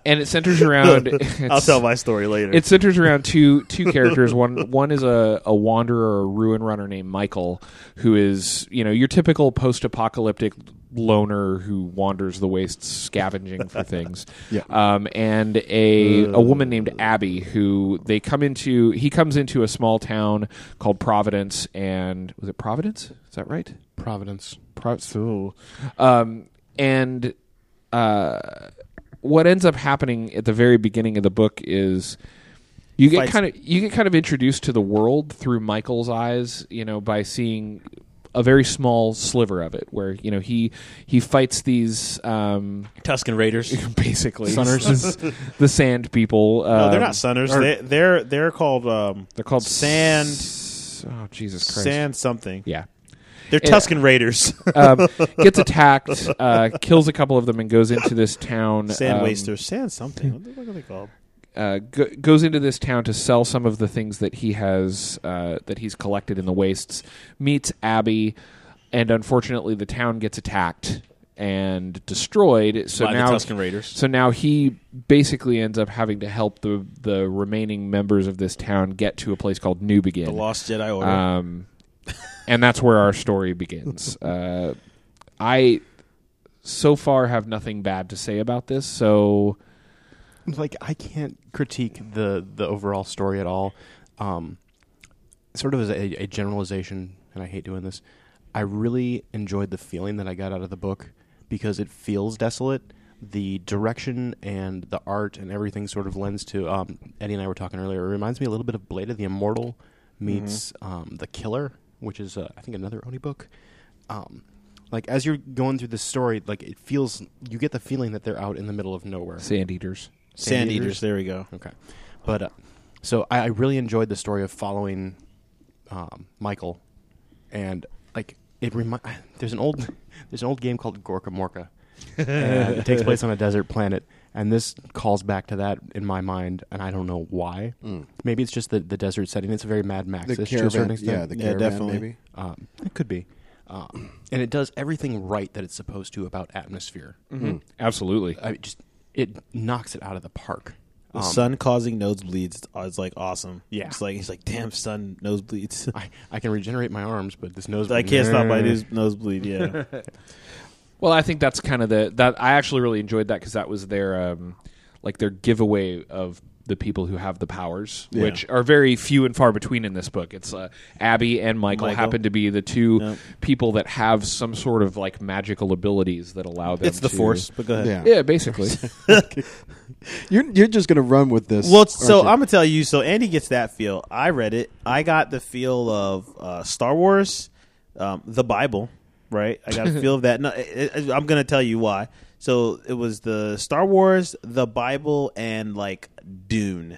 and it centers around. I'll tell my story later. It centers around two two characters. One one is a, a wanderer, a ruin runner named Michael, who is, you know, your typical post apocalyptic loner who wanders the wastes scavenging for things. Yeah. Um, and a a woman named Abby, who they come into. He comes into a small town called Providence, and was it Providence? Is that right? Providence. Pro- um, and uh, what ends up happening at the very beginning of the book is you get kind of you get kind of introduced to the world through Michael's eyes, you know, by seeing a very small sliver of it, where, you know, he he fights these um, Tusken Raiders, basically Sunners, the Sand People. Um, no, they're not Sunners. Or, they, they're they're called um, they're called Sand. S- oh Jesus Christ! Sand something. Yeah. They're Tusken Raiders. um, gets attacked, uh, kills a couple of them, and goes into this town. Sand um, wasters, sand something. What are they called? Uh, go- goes into this town to sell some of the things that he has uh, that he's collected in the wastes. Meets Abby, and unfortunately, the town gets attacked and destroyed. So By now, the Tusken Raiders. So now he basically ends up having to help the the remaining members of this town get to a place called New Begin, the Lost Jedi Order. Um, And that's where our story begins. Uh, I, so far, have nothing bad to say about this. So, like, I can't critique the the overall story at all. Um, sort of as a, a generalization, and I hate doing this. I really enjoyed the feeling that I got out of the book because it feels desolate. The direction and the art and everything sort of lends to. Um, Eddie and I were talking earlier. It reminds me a little bit of Blade of the Immortal meets mm-hmm. um, The Killer, which is, uh, I think, another Oni book. Um, like, as you're going through this story, like, it feels, you get the feeling that they're out in the middle of nowhere. Sand Eaters. Sand, Sand eaters. eaters, there we go. Okay. But, uh, so I, I really enjoyed the story of following um, Michael. And, like, it remi- there's an old there's an old game called Gorka Morka. And it takes place on a desert planet. And this calls back to that in my mind, and I don't know why. Mm. Maybe it's just the, the desert setting. It's a very Mad Max-ish the caravan, to a certain extent. Yeah, the caravan, yeah, definitely. Maybe. Um, it could be. Um, and it does everything right that it's supposed to about atmosphere. Mm-hmm. Mm. Absolutely. I mean, just it knocks it out of the park. The um, sun causing nosebleeds is like awesome. Yeah, it's like he's like, damn, sun nosebleeds. I, I can regenerate my arms, but this nosebleed. I can't stop my nose, nosebleed. Yeah. Well, I think that's kind of the that I actually really enjoyed that because that was their um, like their giveaway of the people who have the powers, yeah. which are very few and far between in this book. It's uh, Abby and Michael, Michael happen to be the two yep. people that have some sort of like magical abilities that allow them. It's the to, Force, but go ahead. Yeah, yeah basically. okay. You're you're just gonna run with this. Well, so you? I'm gonna tell you. So Andy gets that feel. I read it. I got the feel of uh, Star Wars, um, the Bible. Right, I got a feel of that. No, it, it, I'm going to tell you why. So it was the Star Wars, the Bible, and like Dune,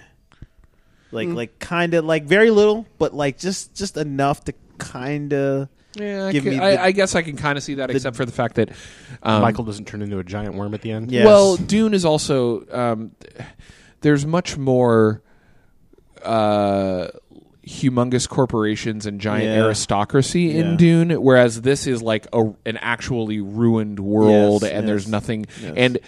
like mm. like kind of like very little, but like just, just enough to kind of yeah. Give I, can, me the, I, I guess I can kind of see that, the, except for the fact that um, Michael doesn't turn into a giant worm at the end. Yes. Well, Dune is also um, there's much more. Uh, humongous corporations and giant yeah. aristocracy yeah. in Dune, whereas this is like a, an actually ruined world yes, and yes, there's nothing yes. and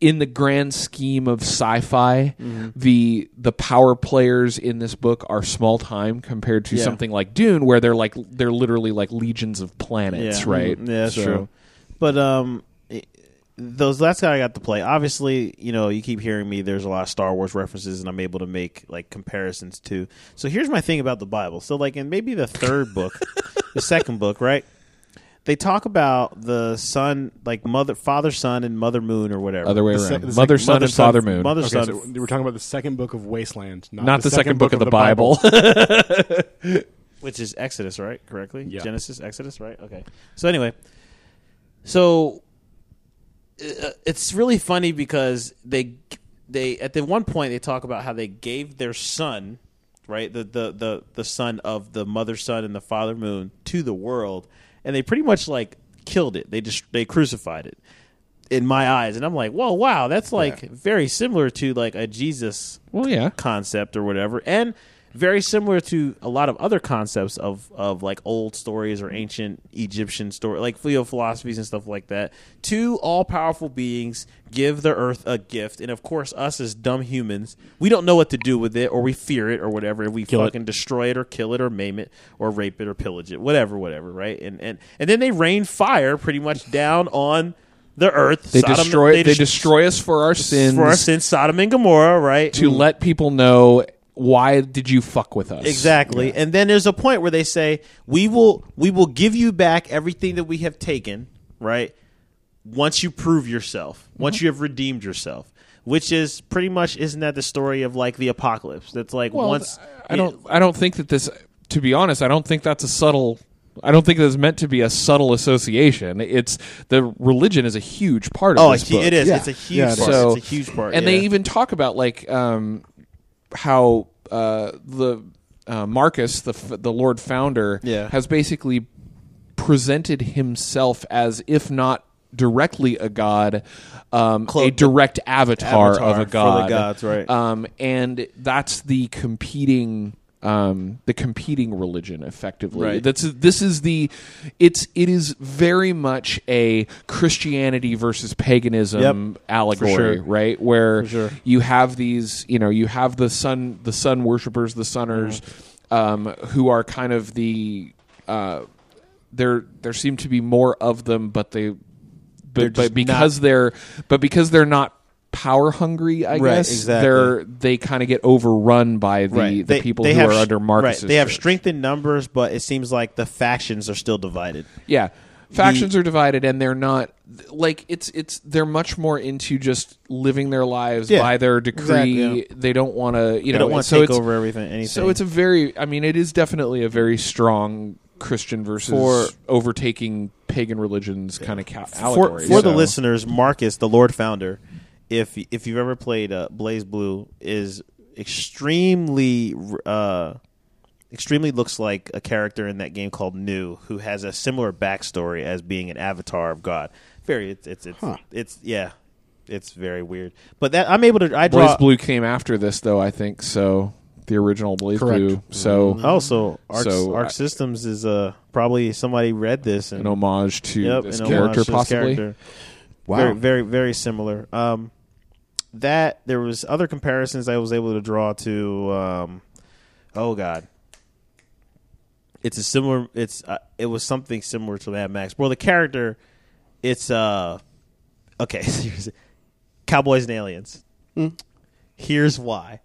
in the grand scheme of sci-fi mm-hmm. the the power players in this book are small time compared to yeah. something like Dune where they're like they're literally like legions of planets yeah. right yeah that's so. True but um those that's how I got to play. Obviously, you know, you keep hearing me, there's a lot of Star Wars references, and I'm able to make like comparisons too. So here's my thing about the Bible. So like in maybe the third book, the second book, right? They talk about the son, like mother, father, son, and mother, moon, or whatever. Other way the around. Se- mother, son, mother, and son, father, moon. Mother, okay, son. So we're talking about the second book of Wasteland, not, not the, the second, second book, book of, of the Bible. Bible. Which is Exodus, right? Correctly? Yeah. Genesis, Exodus, right? Okay. So anyway, so uh, it's really funny because they, they at the one point, they talk about how they gave their son, right, the the the, the son of the mother, son, and the father, moon, to the world. And they pretty much like killed it. They just they crucified it in my eyes, and I'm like, whoa, wow, that's like yeah. very similar to like a Jesus well, yeah. concept or whatever, and very similar to a lot of other concepts of, of like old stories or ancient Egyptian story, like philosophies and stuff like that. Two all powerful beings give the earth a gift, and of course, us as dumb humans, we don't know what to do with it, or we fear it, or whatever. We kill fucking it. destroy it, or kill it, or maim it, or rape it, or pillage it, whatever, whatever, right? And and and then they rain fire pretty much down on the earth. They Sodom, destroy. They, they des- destroy us for our sins. For our sins, Sodom and Gomorrah, right? To mm. let people know. Why did you fuck with us? Exactly. Yeah. And then there's a point where they say, we will we will give you back everything that we have taken, right, once you prove yourself, once mm-hmm. you have redeemed yourself, which is pretty much, isn't that the story of, like, the apocalypse? That's like well, once... I, I don't I don't think that this, to be honest, I don't think that's a subtle... I don't think that's meant to be a subtle association. It's the religion is a huge part of oh, this Oh, it is. Yeah. It's a huge yeah, it part. So, it's a huge part. And yeah. they even talk about, like... Um, how uh, the uh, Marcus, the f- the Lord Founder, yeah. has basically presented himself as, if not directly a god, um, Clo- a direct avatar, avatar of a god. For the gods, right? Um, and that's the competing, um, the competing religion, effectively. Right. That's this is the it's it is very much a Christianity versus paganism yep. allegory, sure. right? Where sure. you have these, you know, you have the sun, the sun worshippers, the sunners, mm-hmm. um, who are kind of the uh, there. There seem to be more of them, but they, but, but because not... they're, but because they're not. Power hungry, I right, guess. Exactly. They're they kind of get overrun by the, right. the they, people they who have, are under Marcus's. Right. They have church. Strength in numbers, but it seems like the factions are still divided. Yeah, factions the, are divided, and they're not like it's it's they're much more into just living their lives yeah, by their decree. Exactly, yeah. They don't want to, you know, they don't want to so take over everything. Anything. So it's a very, I mean, it is definitely a very strong Christian versus for, overtaking pagan religions yeah. kind of ca- allegory. For, for so. the listeners, Marcus, the Lord Founder. If if you've ever played uh, BlazBlue, is extremely uh, extremely looks like a character in that game called New, who has a similar backstory as being an avatar of God. Very, it's it's it's, huh. it's yeah, it's very weird. But that I'm able to. I draw, BlazBlue came after this, though, I think. So the original BlazBlue. So also, Arc, so Arc I, Systems is uh, probably somebody read this and, an homage to yep, this character, to possibly. Character. Wow, very very, very similar. Um, That there was other comparisons I was able to draw to. Um, oh God, it's a similar. It's uh, it was something similar to Mad Max. Well, the character, it's uh, okay. Cowboys and aliens. Mm. Here's why.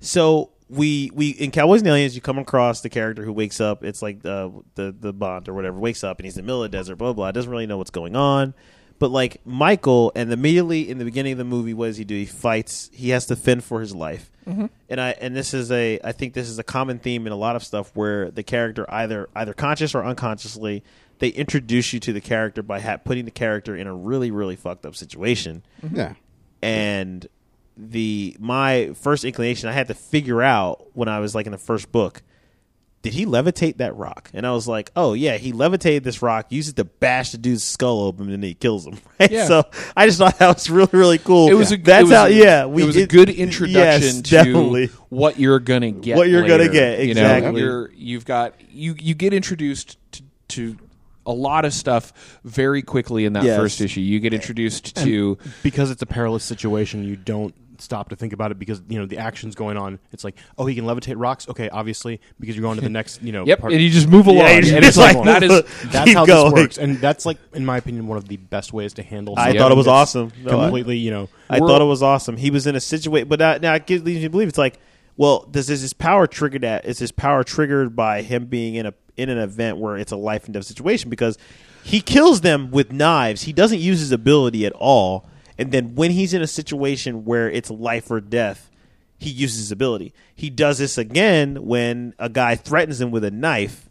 So we we in Cowboys and Aliens, you come across the character who wakes up. It's like the the the Bond or whatever wakes up and he's in the middle of the desert. Blah blah. Doesn't really know what's going on. But, like, Michael, and immediately in the beginning of the movie, what does he do? He fights. He has to fend for his life. Mm-hmm. And I and this is a I think this is a common theme in a lot of stuff where the character, either either conscious or unconsciously, they introduce you to the character by ha- putting the character in a really, really fucked up situation. Mm-hmm. Yeah. And the my first inclination, I had to figure out when I was, like, in the first book, did he levitate that rock? And I was like, oh, yeah, he levitated this rock, uses it to bash the dude's skull open, and then he kills him. Right? Yeah. So I just thought that was really, really cool. It was, yeah. a, That's it was how, a, yeah, we, it was a good introduction yes, to definitely. what you're going to get What you're going to get, exactly. You know, you're, you've got, you, you get introduced to, to a lot of stuff very quickly in that yes. first issue. You get introduced and to... Because it's a perilous situation, you don't... stop to think about it because, you know, the action's going on. It's like, oh, he can levitate rocks? Okay, obviously, because you're going to the next, you know, yep, part. And you just move along. Yeah, just and it's like, that is, that's how going. This works. And that's, like, in my opinion, one of the best ways to handle I thought it was awesome. No, completely, I, you know. I thought it was awesome. He was in a situation, but now, now it leads me to believe it's like, well, does this, his power triggered at? Is his power triggered by him being in a in an event where it's a life and death situation? Because he kills them with knives. He doesn't use his ability at all. And then when he's in a situation where it's life or death, he uses his ability. He does this again when a guy threatens him with a knife.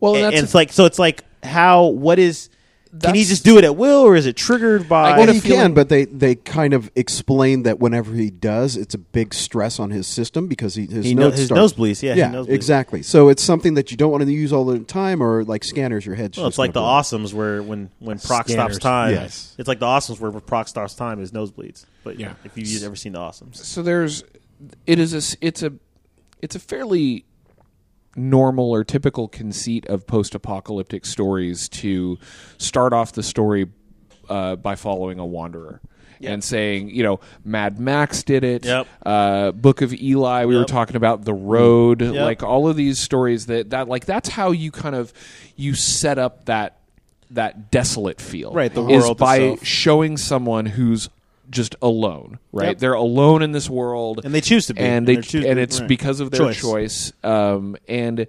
Well, and, that's and it's a- like so. It's like how? What is? That's, can he just do it at will, or is it triggered by... Well, he can, but they, they kind of explain that whenever he does, it's a big stress on his system because he, his, he no, his nose bleeds. Yeah, yeah nose bleeds. Exactly. So it's something that you don't want to use all the time, or like scanners, your head... Well, it's like the Awesomes where when, when Proc scanners. Stops time. Yes. It's like the Awesomes where when Proc stops time, his nose bleeds. But yeah. If you've ever seen the Awesomes. So there's... It is a, it's a It's a fairly... normal or typical conceit of post-apocalyptic stories to start off the story uh, by following a wanderer. Yep. And saying, you know, Mad Max did it. Yep. Uh, Book of Eli. We yep. were talking about The Road. Yep. Like all of these stories that, that like that's how you kind of you set up that that desolate feel. Right. The world is by itself. Showing someone who's just alone, right? Yep. They're alone in this world, and they choose to be, and they and, and it's right. because of their choice. choice. Um, and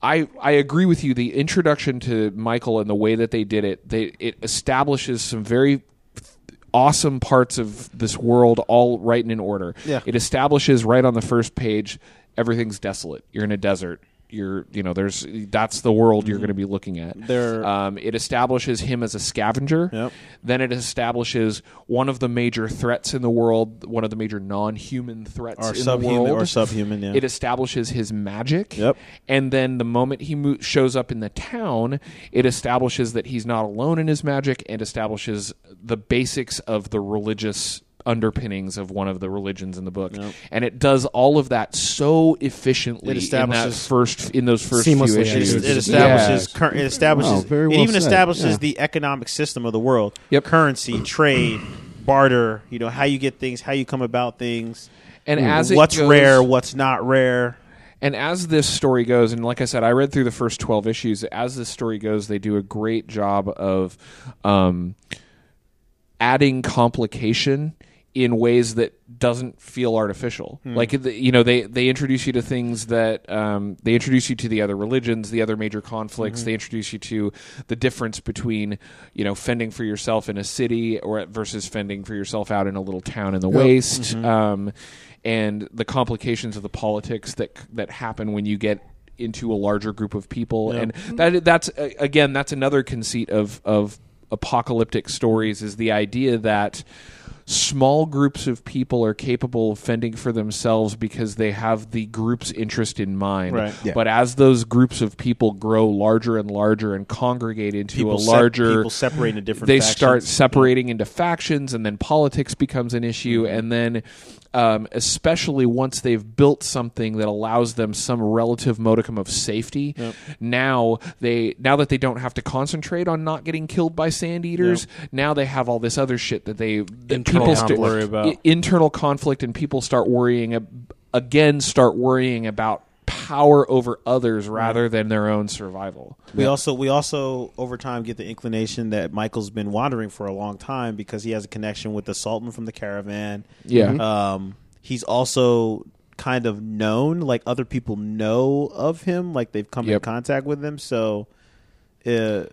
I I agree with you. The introduction to Michael and the way that they did it, they it establishes some very awesome parts of this world, all right and in order. Yeah. It establishes right on the first page, everything's desolate. You're in a desert. You're, you know, there's that's the world you're mm-hmm. going to be looking at. There, um, it establishes him as a scavenger. Yep. Then it establishes one of the major threats in the world, one of the major non-human threats or in the world, or subhuman. Yeah. It establishes his magic. Yep. And then the moment he mo- shows up in the town, it establishes that he's not alone in his magic, and establishes the basics of the religious underpinnings of one of the religions in the book, yep. and it does all of that so efficiently in that first in those first few issues. It, it establishes, yeah. cur- it establishes, wow, very well it even said. establishes yeah. the economic system of the world: yep. currency, trade, barter. You know how you get things, how you come about things, and Ooh. as it what's goes, rare, what's not rare. And as this story goes, and like I said, I read through the first twelve issues. As this story goes, they do a great job of um, adding complication in ways that doesn't feel artificial. Hmm. Like, you know, they, they introduce you to things that, um, they introduce you to the other religions, the other major conflicts. Mm-hmm. They introduce you to the difference between, you know, fending for yourself in a city or versus fending for yourself out in a little town in the yep. waste. Mm-hmm. Um, and the complications of the politics that, that happen when you get into a larger group of people. Yep. And that, that's, again, that's another conceit of, of apocalyptic stories, is the idea that small groups of people are capable of fending for themselves because they have the group's interest in mind. Right. Yeah. But as those groups of people grow larger and larger and congregate into people a larger... Se- people separate into different They factions. Start separating into factions, and then politics becomes an issue. Mm-hmm. And then um, especially once they've built something that allows them some relative modicum of safety, yep. now they now that they don't have to concentrate on not getting killed by sand eaters, yep. now they have all this other shit that they... That people People st- worry about. Internal conflict, and people start worrying again. Start worrying about power over others rather right. than their own survival. We yeah. also we also over time get the inclination that Michael's been wandering for a long time because he has a connection with the Sultan from the Caravan. Yeah, um, he's also kind of known. Like other people know of him. Like they've come yep. in contact with him. So. Uh,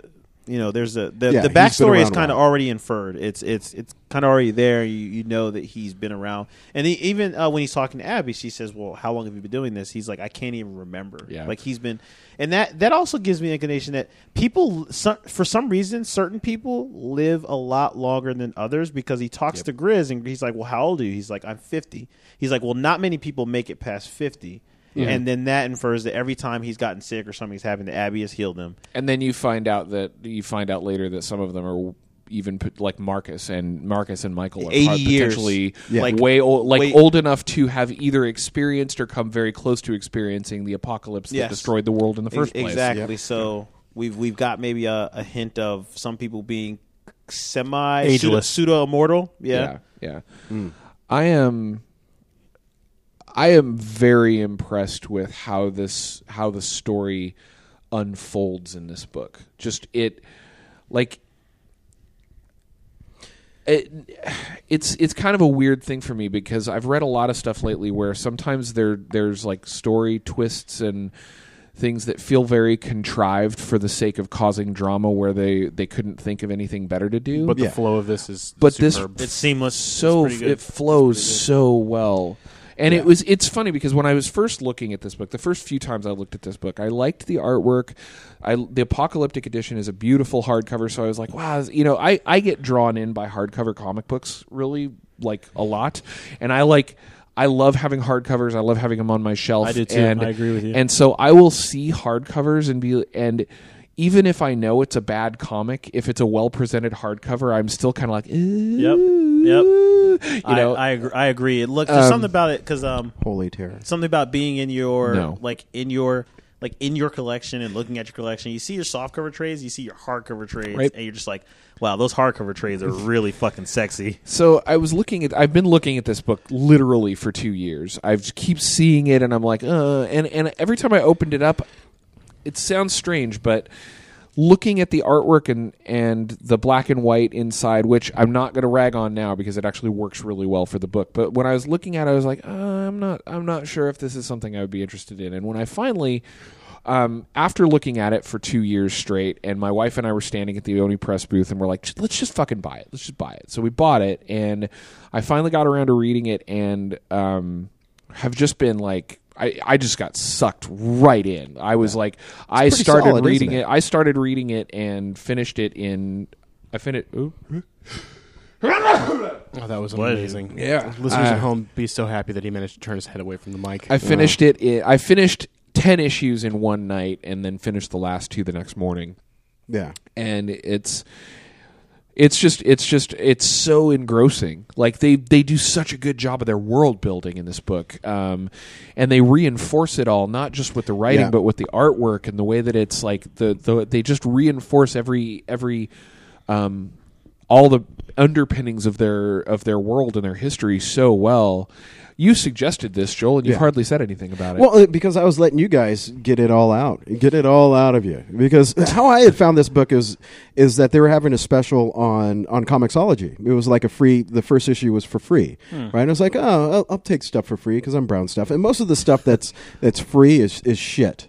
You know, there's a the, yeah, the backstory is kind of already inferred. It's it's it's kind of already there. You, you know that he's been around, and he, even uh, when he's talking to Abby, she says, "Well, how long have you been doing this?" He's like, "I can't even remember." Yeah. Like he's been, and that that also gives me an inclination that people, so, for some reason, certain people live a lot longer than others because he talks yep. to Grizz, and he's like, "Well, how old are you?" He's like, "I'm fifty." He's like, "Well, not many people make it past fifty." Yeah. And then that infers that every time he's gotten sick or something's happened, that Abby has healed him. And then you find out that you find out later that some of them are even put, like Marcus and Marcus and Michael are potentially yeah. like way old, like way, old enough to have either experienced or come very close to experiencing the apocalypse yes. that destroyed the world in the first e- place. Exactly. Yep. So we've we've got maybe a, a hint of some people being semi ageless, pseudo immortal. Yeah, yeah. yeah. Mm. I am I am very impressed with how this how the story unfolds in this book. Just it like it, it's it's kind of a weird thing for me because I've read a lot of stuff lately where sometimes there there's like story twists and things that feel very contrived for the sake of causing drama where they, they couldn't think of anything better to do. But yeah. the flow of this is but superb. This, it's seamless. So it's it flows so well. And yeah. it was it's funny because when I was first looking at this book, the first few times I looked at this book, I liked the artwork. I the apocalyptic edition is a beautiful hardcover, so I was like, wow, you know, I, I get drawn in by hardcover comic books really like a lot. And I like I love having hardcovers. I love having them on my shelf. I do too. And, I agree with you. And so I will see hardcovers and be and even if I know it's a bad comic, if it's a well presented hardcover, I'm still kind of like, ooh. Yep, yep. You know, I, I, agree, I agree. It looks there's um, something about it because um, holy terror. Something about being in your no. like in your like in your collection and looking at your collection. You see your softcover trades, you see your hardcover trades, right. and you're just like, wow, those hardcover trades are really fucking sexy. So I was looking at I've been looking at this book literally for two years. I keep seeing it, and I'm like, uh. And and every time I opened it up, it sounds strange, but. Looking at the artwork and, and the black and white inside, which I'm not going to rag on now because it actually works really well for the book. But when I was looking at it, I was like, uh, I'm not I'm not sure if this is something I would be interested in. And when I finally, um, after looking at it for two years straight, and my wife and I were standing at the Oni Press booth and we're like, let's just fucking buy it. Let's just buy it. So we bought it, and I finally got around to reading it and um, have just been like, I, I just got sucked right in. I was yeah. like, it's I started solid, reading it? it. I started reading it and finished it in. I finished. Oh, that was amazing! Yeah, listeners uh, at home, be so happy that he managed to turn his head away from the mic. I finished wow. it. In, I finished ten issues in one night, and then finished the last two the next morning. Yeah, and it's. It's just, it's just, it's so engrossing. Like they, they do such a good job of their world building in this book, um, and they reinforce it all, not just with the writing, yeah. but with the artwork and the way that it's like the, the they just reinforce every every, um, all the underpinnings of their of their world and their history so well. You suggested this, Joel, and you yeah. hardly said anything about it. Well, because I was letting you guys get it all out, get it all out of you. Because how I had found this book is is that they were having a special on on Comixology. It was like a free. The first issue was for free, hmm. right? And I was like, oh, I'll, I'll take stuff for free because I'm brown stuff, and most of the stuff that's that's free is is shit.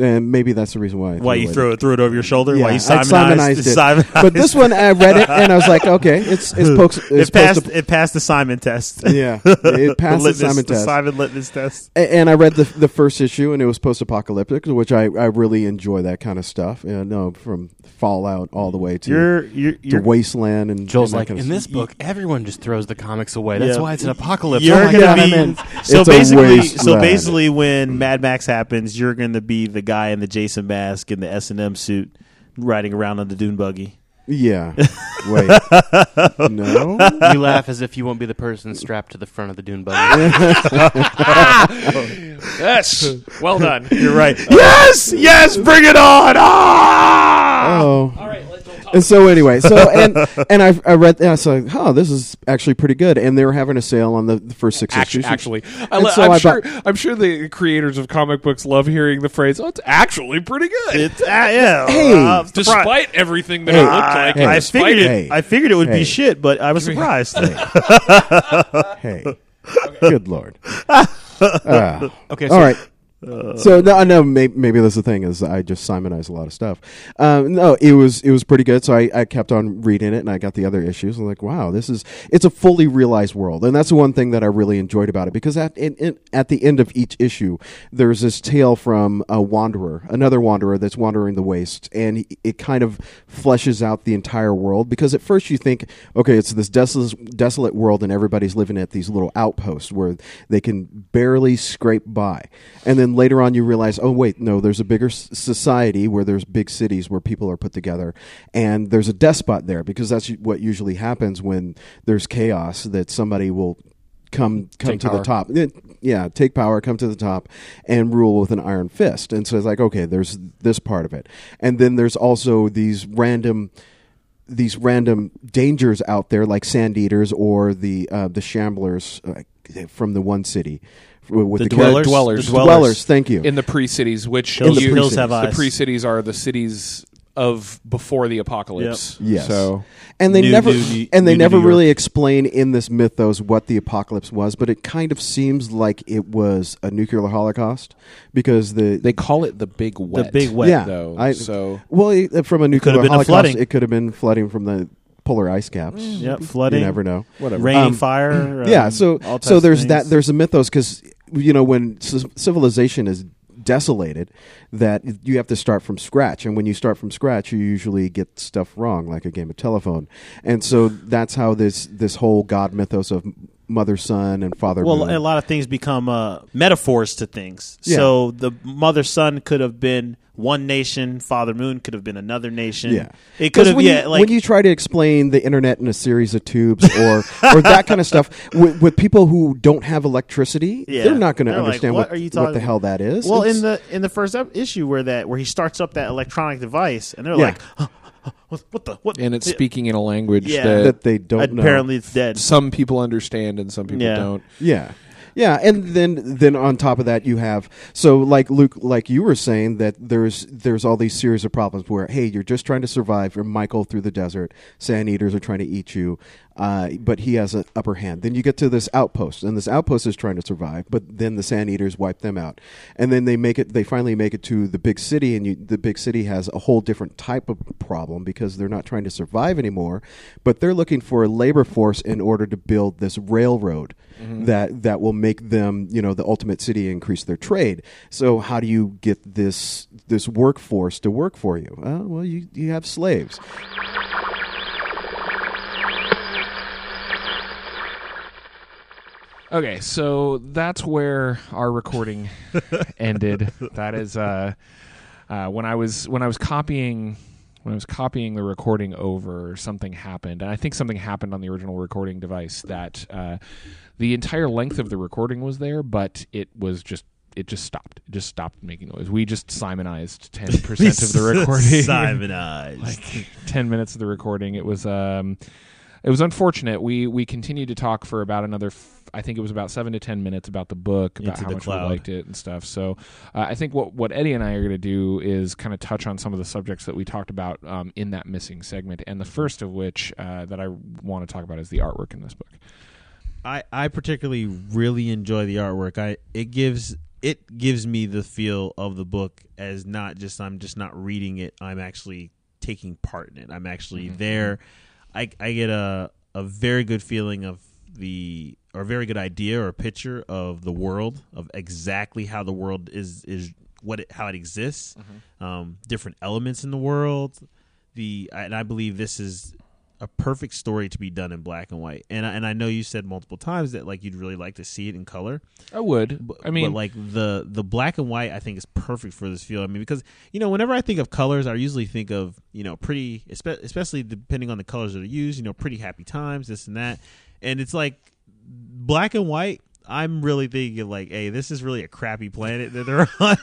And maybe that's the reason why. I why you threw it, threw it over your shoulder? Yeah, why you Simonized, Simonized it? But this one, I read it and I was like, okay, it's it's, pokes, it's it passed. Post- it passed the Simon test. Yeah, it passed the, litmus, the Simon the test. Simon litmus test. And, and I read the the first issue, and it was post-apocalyptic, which I, I really enjoy that kind of stuff. You know, from Fallout all the way to you're, you're, you're, to Wasteland and Joel's and like kind of in this book, everyone just throws the comics away. That's yeah. why it's an apocalypse. You're oh gonna be I mean, so it's basically so basically when Mad Max happens, you're gonna be the guy in the Jason mask and the S and M suit riding around on the dune buggy. Yeah. Wait. No? You laugh as if you won't be the person strapped to the front of the dune buggy. Yes. Well done. You're right. Yes! Yes! Bring it on! Ah! Oh. All right. Let's talk. And so anyway, so and and I, I read and I was like, oh, this is actually pretty good. And they were having a sale on the, the first six actually, issues. Actually, I le- so I'm I sure bought, I'm sure the creators of comic books love hearing the phrase, "Oh, it's actually pretty good." It's uh, yeah. Hey, uh, despite everything that hey, it looked like, hey, I figured hey, it, I figured it would hey, be shit, but I was surprised. Hey, okay. Good Lord. Uh, okay, so, all right. Uh, so no, no, maybe, maybe that's the thing is I just Simonized a lot of stuff. Um, no, it was it was pretty good. So I, I kept on reading it, and I got the other issues. I'm like, wow, this is it's a fully realized world, and that's the one thing that I really enjoyed about it because at in, in, at the end of each issue, there's this tale from a wanderer, another wanderer that's wandering the wastes, and it kind of fleshes out the entire world. Because at first you think, okay, it's this desolate desolate world, and everybody's living at these little outposts where they can barely scrape by, and then later on you realize, oh wait, no, there's a bigger society where there's big cities where people are put together, and there's a despot there because that's what usually happens when there's chaos, that somebody will come come take to power. the top yeah take power come to the top and rule with an iron fist. And so it's like, okay, there's this part of it, and then there's also these random these random dangers out there, like sand eaters or the uh, the shamblers uh, from the one city. With the, the dwellers, dwellers, the dwellers. dwellers. Thank you. In the pre-cities, which hills, you, the, hills have eyes. The pre-cities are the cities of before the apocalypse. Yep. Yes. So, and they new, never new, and they new, never new really explain in this mythos what the apocalypse was, but it kind of seems like it was a nuclear holocaust because the they call it the big wet. The big wet, yeah, though. I, so, well, from a nuclear holocaust, flooding. It could have been flooding from the polar ice caps. Mm, yep, flooding. You never know. Whatever. Rain, um, fire. Um, yeah. So, so there's things. that. There's a mythos because. You know, when civilization is desolated, that you have to start from scratch. And when you start from scratch, you usually get stuff wrong, like a game of telephone. And so that's how this, this whole God mythos of mother, son, and father. Well, moon. A lot of things become uh, metaphors to things. Yeah. So the mother, son could have been one nation. Father, moon could have been another nation. Yeah, it could have. When, yeah, you, like, when you try to explain the internet in a series of tubes or or that kind of stuff with, with people who don't have electricity, yeah. they're not going to understand like, what, what, what the hell that is. Well, it's, in the in the first issue where that where he starts up that electronic device, and they're yeah. like. Huh. What, what the what? And it's speaking in a language yeah. that, that they don't apparently know. Apparently it's dead. Some people understand and some people yeah. don't. Yeah. Yeah, and then then on top of that you have so like Luke, like you were saying that there's there's all these series of problems where hey, you're just trying to survive, you're Michael through the desert, sand eaters are trying to eat you, uh, but he has an upper hand. Then you get to this outpost, and this outpost is trying to survive, but then the sand eaters wipe them out, and then they make it. They finally make it to the big city, and you, the big city has a whole different type of problem because they're not trying to survive anymore, but they're looking for a labor force in order to build this railroad mm-hmm. that that will make. Make them, you know, the ultimate city increase their trade. So how do you get this this workforce to work for you? Uh, well, you, you have slaves. Okay, so that's where our recording ended. That is uh, uh, when I was when I was copying. When I was copying the recording over, something happened, and I think something happened on the original recording device that uh, the entire length of the recording was there, but it was just it just stopped. It just stopped making noise. We just Simonized ten percent of the recording. Simonized like ten minutes of the recording. It was um, it was unfortunate. We we continued to talk for about another. F- I think it was about seven to ten minutes about the book, about Into how much cloud. we liked it and stuff. So uh, I think what, what Eddie and I are going to do is kind of touch on some of the subjects that we talked about um, in that missing segment, and the first of which uh, that I want to talk about is the artwork in this book. I, I particularly really enjoy the artwork. I it gives it gives me the feel of the book as not just I'm just not reading it. I'm actually taking part in it. I'm actually mm-hmm. there. I I get a a very good feeling of the. Or a very good idea or picture of the world, of exactly how the world is, is what it, how it exists, mm-hmm. um, different elements in the world. The and I believe this is a perfect story to be done in black and white. And I, and I know you said multiple times that like you'd really like to see it in color. I would. But, I mean, but like the the black and white, I think is perfect for this feel. I mean, because you know, whenever I think of colors, I usually think of you know pretty, especially depending on the colors that are used. You know, pretty happy times, this and that, and it's like. Black and white, I'm really thinking like, hey, this is really a crappy planet that they're on,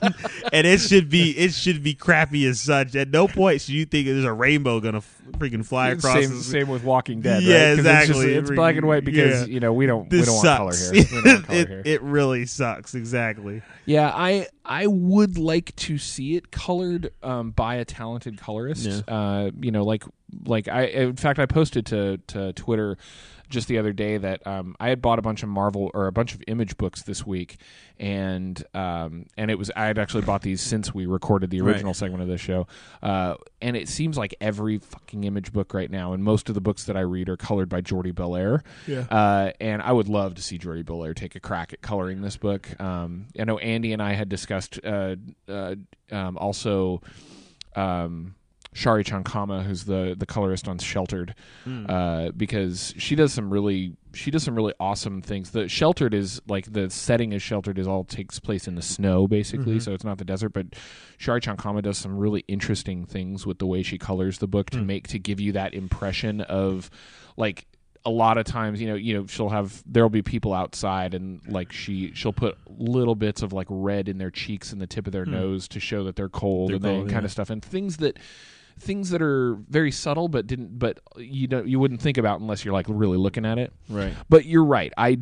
and it should be it should be crappy as such. At no point should you think there's a rainbow gonna f- freaking fly across. Same, same with Walking Dead. Yeah, right? exactly. It's, just, it's black and white because yeah. you know we don't this we don't sucks. want color here. We don't want color it, here. It really sucks. Exactly. Yeah, I I would like to see it colored um, by a talented colorist. Yeah. Uh, you know, like like I in fact I posted to to Twitter. Just the other day that um, I had bought a bunch of Marvel or a bunch of Image books this week, and um, and it was I had actually bought these since we recorded the original right. segment of this show, uh, and it seems like every fucking Image book right now, and most of the books that I read are colored by Jordi Belair, yeah. uh, and I would love to see Jordi Belair take a crack at coloring this book. Um, I know Andy and I had discussed uh, uh, um, also. Um, Shari Chankama, who's the, the colorist on Sheltered, mm. uh, because she does some really she does some really awesome things. The Sheltered is like the setting is Sheltered is all takes place in the snow basically, mm-hmm. so it's not the desert. But Shari Chankama does some really interesting things with the way she colors the book to mm. make to give you that impression of like. A lot of times, you know, you know, she'll have there'll be people outside, and like she she'll put little bits of like red in their cheeks and the tip of their mm. nose to show that they're cold they're and that yeah. kind of stuff, and things that things that are very subtle, but didn't, but you don't, you wouldn't think about unless you're like really looking at it. Right. But you're right. I,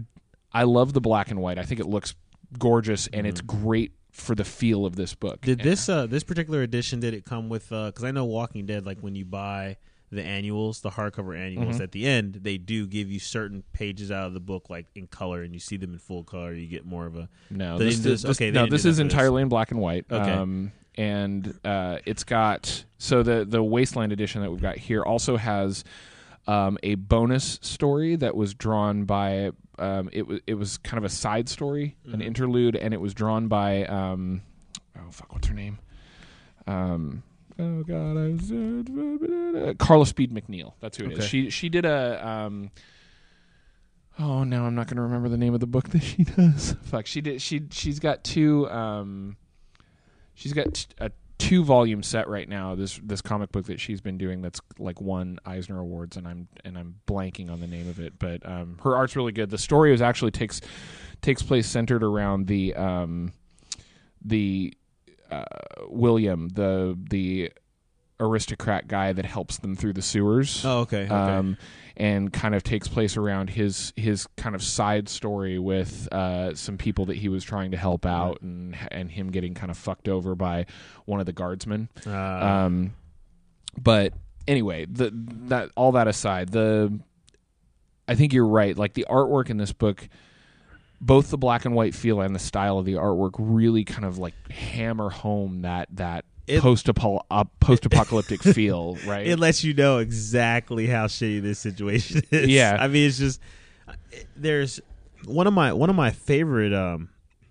I love the black and white. I think it looks gorgeous, and mm-hmm. it's great for the feel of this book. Did and this uh, this particular edition? Did it come with? Because uh, I know Walking Dead, like when you buy the annuals, the hardcover annuals, mm-hmm. at the end they do give you certain pages out of the book, like in color, and you see them in full color. You get more of a no. This, this, this, okay, no, this is entirely this. in black and white. Okay. Um, and uh, it's got so the the Wasteland edition that we've got here also has um, a bonus story that was drawn by. Um, it was it was kind of a side story, mm-hmm. an interlude, and it was drawn by um, oh fuck, what's her name? Um, oh god, I was uh, Carla Speed McNeil. That's who it okay. is. She she did a um, oh no, I'm not going to remember the name of the book that she does. Fuck, she did she she's got two um, she's got t- a two volume set right now. This this comic book that she's been doing that's like won Eisner Awards, and I'm and I'm blanking on the name of it, but um, her art's really good. The story is actually takes takes place centered around the um, the uh, William, the the aristocrat guy that helps them through the sewers. Oh, okay. okay. Um, and kind of takes place around his his kind of side story with uh, some people that he was trying to help out, right. and and him getting kind of fucked over by one of the guardsmen. Uh. Um, but anyway, the that all that aside, the I think you're right. Like the artwork in this book. Both the black and white feel and the style of the artwork really kind of like hammer home that that it, post-apo- uh, post-apocalyptic feel, right? It lets you know exactly how shitty this situation is. Yeah, I mean, it's just it, there's one of my one of my favorite um,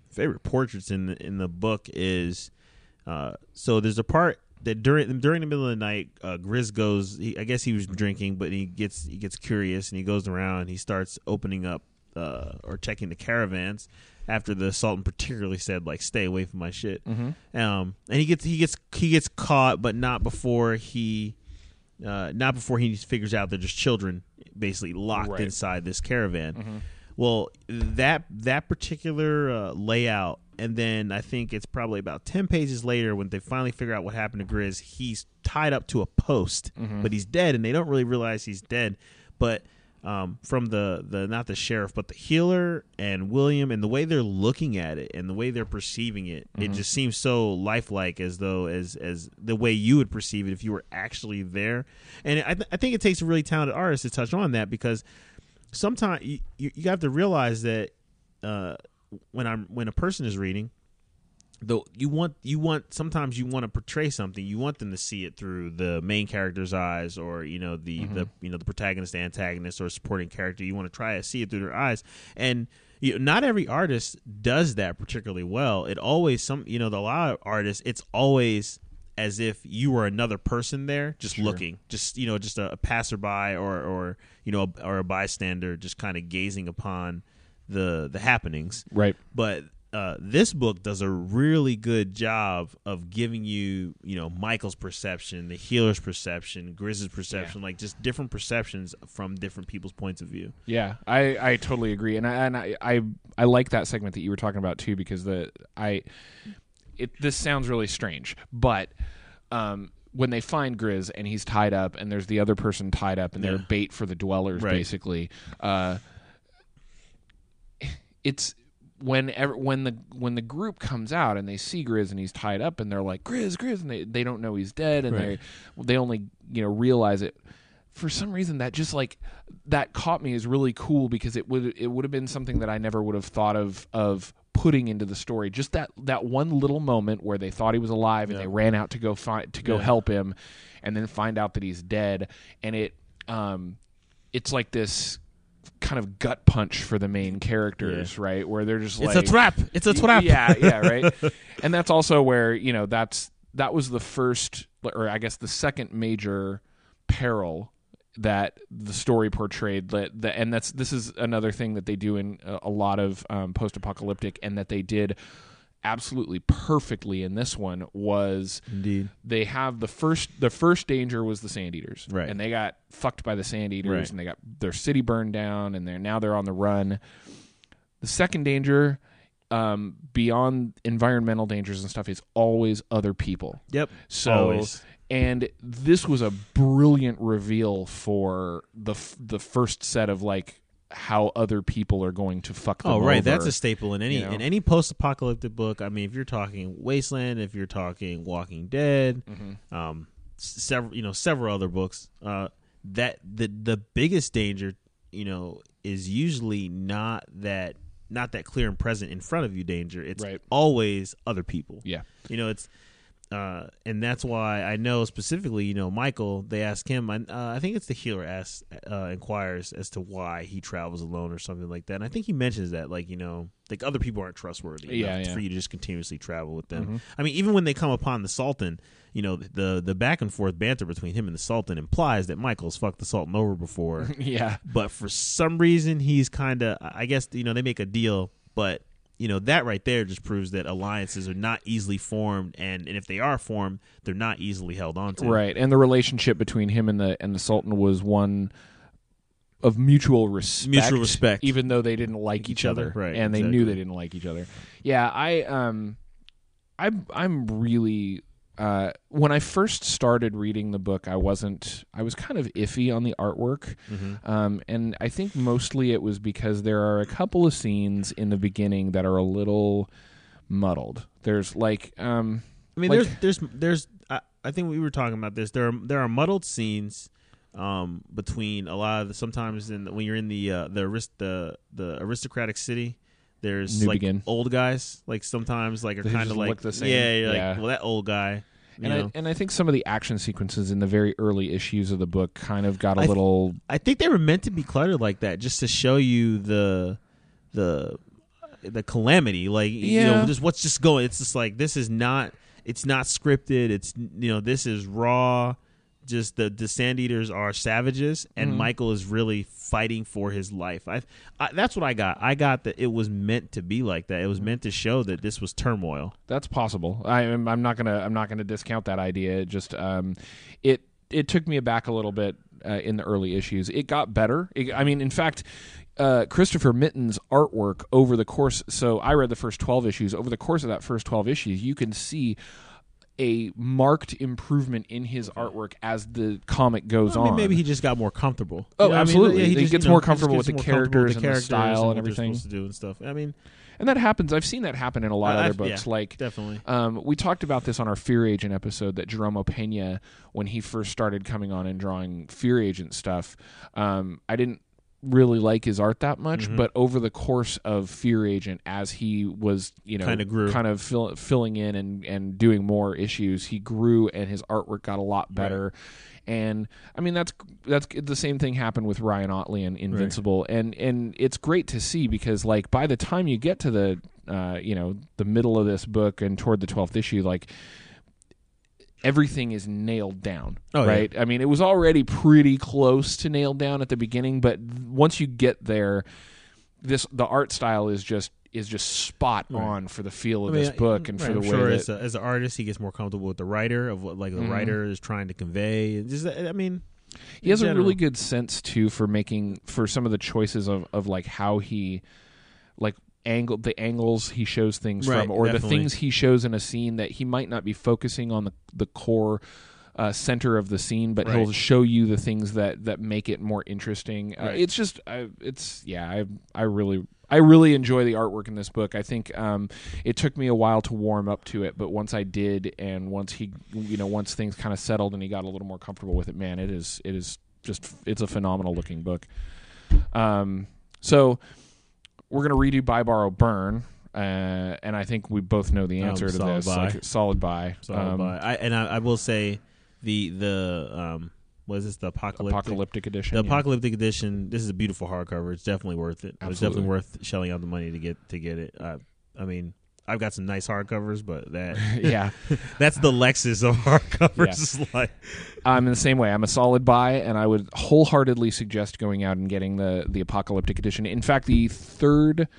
favorite portraits in the, in the book is uh, so there's a part that during during the middle of the night, uh, Grizz goes. He, I guess he was drinking, but he gets he gets curious and he goes around and he starts opening up. Uh, or checking the caravans after the Sultan particularly said, like, stay away from my shit. Mm-hmm. Um, and he gets he gets he gets caught, but not before he uh, not before he figures out they're just children, basically locked right. inside this caravan. Mm-hmm. Well, that that particular uh, layout, and then I think it's probably about ten pages later when they finally figure out what happened to Grizz. He's tied up to a post, mm-hmm. but he's dead, and they don't really realize he's dead, but. Um, from the, the not the sheriff but the healer and William and the way they're looking at it and the way they're perceiving it, mm-hmm. it just seems so lifelike, as though as as the way you would perceive it if you were actually there. And I th- I think it takes a really talented artist to touch on that, because sometimes you, you, you have to realize that uh, when I'm when a person is reading, though you want you want sometimes you want to portray something, you want them to see it through the main character's eyes, or you know the, mm-hmm. the you know the protagonist, the antagonist, or supporting character. You want to try to see it through their eyes, and you know, not every artist does that particularly well. It always some you know the, a lot of artists, it's always as if you were another person there, just sure. looking, just you know just a, a passerby or or you know a, or a bystander, just kind of gazing upon the the happenings. Right, but. Uh, this book does a really good job of giving you, you know, Michael's perception, the healer's perception, Grizz's perception, yeah. like just different perceptions from different people's points of view. Yeah, I, I totally agree, and I and I, I I like that segment that you were talking about too, because the I it this sounds really strange, but um, when they find Grizz and he's tied up, and there's the other person tied up, and yeah. they're bait for the dwellers, right. basically. Uh, it's. When ever, when the when the group comes out and they see Grizz and he's tied up and they're like Grizz Grizz and they, they don't know he's dead and right. they they only you know realize it for some reason, that just like that caught me as really cool, because it would it would have been something that I never would have thought of of putting into the story, just that that one little moment where they thought he was alive yeah. and they ran out to go find to go yeah. help him, and then find out that he's dead, and it um it's like this. Kind of gut punch for the main characters, yeah. right? Where they're just like, it's a trap. It's a trap. Yeah, yeah, right. And that's also where, you know, that's that was the first, or I guess the second major peril that the story portrayed. That the, and that's this is another thing that they do in a, a lot of um, post-apocalyptic, and that they did absolutely perfectly in this one was Indeed. They have the first the first danger was the Sand Eaters, right? And they got fucked by the Sand Eaters, right. and they got their city burned down, and they're now they're on the run. The second danger, um, beyond environmental dangers and stuff, is always other people. Yep. So always. And this was a brilliant reveal for the the first set of like how other people are going to fuck them over. Oh, right. Over. That's a staple in any, you know? in any post-apocalyptic book. I mean, if you're talking Wasteland, if you're talking Walking Dead, mm-hmm. um, several, you know, several other books, uh, that the, the biggest danger, you know, is usually not that, not that clear and present in front of you danger. It's right. always other people. Yeah. You know, it's, Uh, and that's why I know specifically, you know, Michael, they ask him, uh, I think it's the healer asks, uh, inquires as to why he travels alone or something like that. And I think he mentions that, like, you know, like other people aren't trustworthy yeah, enough yeah. for you to just continuously travel with them. Mm-hmm. I mean, even when they come upon the Sultan, you know, the the back and forth banter between him and the Sultan implies that Michael's fucked the Sultan over before. yeah. But for some reason, he's kind of, I guess, you know, they make a deal, but... You know, that right there just proves that alliances are not easily formed, and, and if they are formed, they're not easily held on to. Right, and the relationship between him and the and the Sultan was one of mutual respect. Mutual respect. Even though they didn't like, like each, each other, other. Right, and they exactly. knew they didn't like each other. Yeah, I, um, I, I'm really... Uh, when I first started reading the book, I wasn't. I was kind of iffy on the artwork, mm-hmm. um, and I think mostly it was because there are a couple of scenes in the beginning that are a little muddled. There's like, um, I mean, like, there's, there's, there's. I, I think we were talking about this. There are there are muddled scenes um, between a lot of the, sometimes in the, when you're in the uh, the, arist, the the aristocratic city. There's New like begin. old guys, like sometimes like are kind of like the same. yeah, you're yeah. like well that old guy. And know? I and I think some of the action sequences in the very early issues of the book kind of got a I little. Th- I think they were meant to be cluttered like that, just to show you the the the calamity, like yeah. you know, just what's just going. It's just like this is not. It's not scripted. It's you know, this is raw. Just the, the Sand Eaters are savages, and mm-hmm. Michael is really fighting for his life. I, I that's what I got. I got that it was meant to be like that. It was meant to show that this was turmoil. That's possible. I, I'm, I'm not gonna I'm not gonna discount that idea. It just um, it it took me aback a little bit uh, in the early issues. It got better. It, I mean, in fact. Uh, Christopher Mitten's artwork over the course. So I read the first twelve issues. Over the course of that first twelve issues, you can see a marked improvement in his artwork as the comic goes well, I mean, on. Maybe he just got more comfortable. Oh, you know, absolutely. I mean, yeah, he, he just, gets you know, more comfortable gets with the characters, with the characters and the style and, and everything. What they're supposed to do and stuff. I mean, and that happens. I've seen that happen in a lot uh, of other books. Yeah, like definitely. Um, we talked about this on our Fear Agent episode that Jerome Pena, when he first started coming on and drawing Fear Agent stuff, um, I didn't really like his art that much, mm-hmm. but over the course of Fear Agent, as he was, you know, Kinda grew. kind of fill, filling in and, and doing more issues, he grew and his artwork got a lot better. Right. And I mean, that's that's the same thing happened with Ryan Otley and Invincible, right. and and it's great to see because like by the time you get to the uh, you know the middle of this book and toward the twelfth issue, like. Everything is nailed down, oh, right? Yeah. I mean, it was already pretty close to nailed down at the beginning, but once you get there, this the art style is just is just spot right. on for the feel of I mean, this book and right, for the I'm way sure that as, a, as an artist, he gets more comfortable with the writer of what like the mm-hmm. writer is trying to convey. Just, I mean, he has general. a really good sense too for making for some of the choices of, of like how he like. Angle the angles he shows things right, from, or definitely. the things he shows in a scene that he might not be focusing on the the core uh, center of the scene, but right. he'll show you the things that, that make it more interesting. Right. Uh, it's just, uh, it's yeah, I I really I really enjoy the artwork in this book. I think um, it took me a while to warm up to it, but once I did, and once he, you know, once things kind of settled and he got a little more comfortable with it, man, it is it is just it's a phenomenal looking book. Um, so. We're going to redo Buy, Borrow, Burn, uh, and I think we both know the answer um, to solid this. Buy. Like, solid buy. Solid um, buy. I, and I, I will say the, the um, what is this, the Apocalyptic, apocalyptic Edition? The yeah. Apocalyptic Edition, this is a beautiful hardcover. It's definitely worth it. Absolutely. It's definitely worth shelling out the money to get to get it. I, I mean... I've got some nice hardcovers, but that yeah, that's the Lexus of hardcovers. Yeah. Like, I'm in the same way. I'm a solid buy, and I would wholeheartedly suggest going out and getting the the Apocalyptic Edition. In fact, the third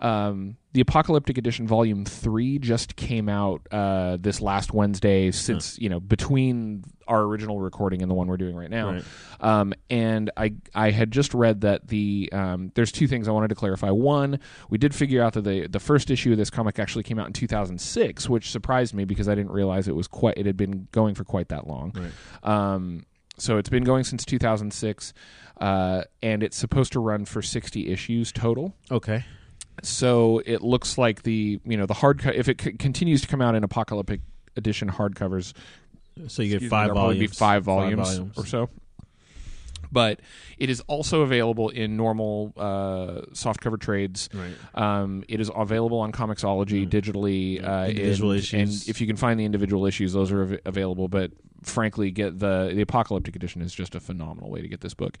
Um, the Apocalyptic Edition Volume three just came out uh, this last Wednesday since, huh. you know, between our original recording and the one we're doing right now. Right. Um, and I I had just read that the um, there's two things I wanted to clarify. One, we did figure out that the, the first issue of this comic actually came out in two thousand six, which surprised me because I didn't realize it was quite it had been going for quite that long. Right. Um, so it's been going since two thousand six, uh, and it's supposed to run for sixty issues total. Okay. So it looks like the you know the hard co- if it c- continues to come out in Apocalyptic Edition hardcovers, so you get five me, volumes, be five volumes, five volumes or so. But it is also available in normal uh, softcover trades. Right. Um, it is available on Comixology right. digitally. Uh, individual and, issues, and if you can find the individual issues, those are av- available. But frankly, get the the Apocalyptic Edition is just a phenomenal way to get this book.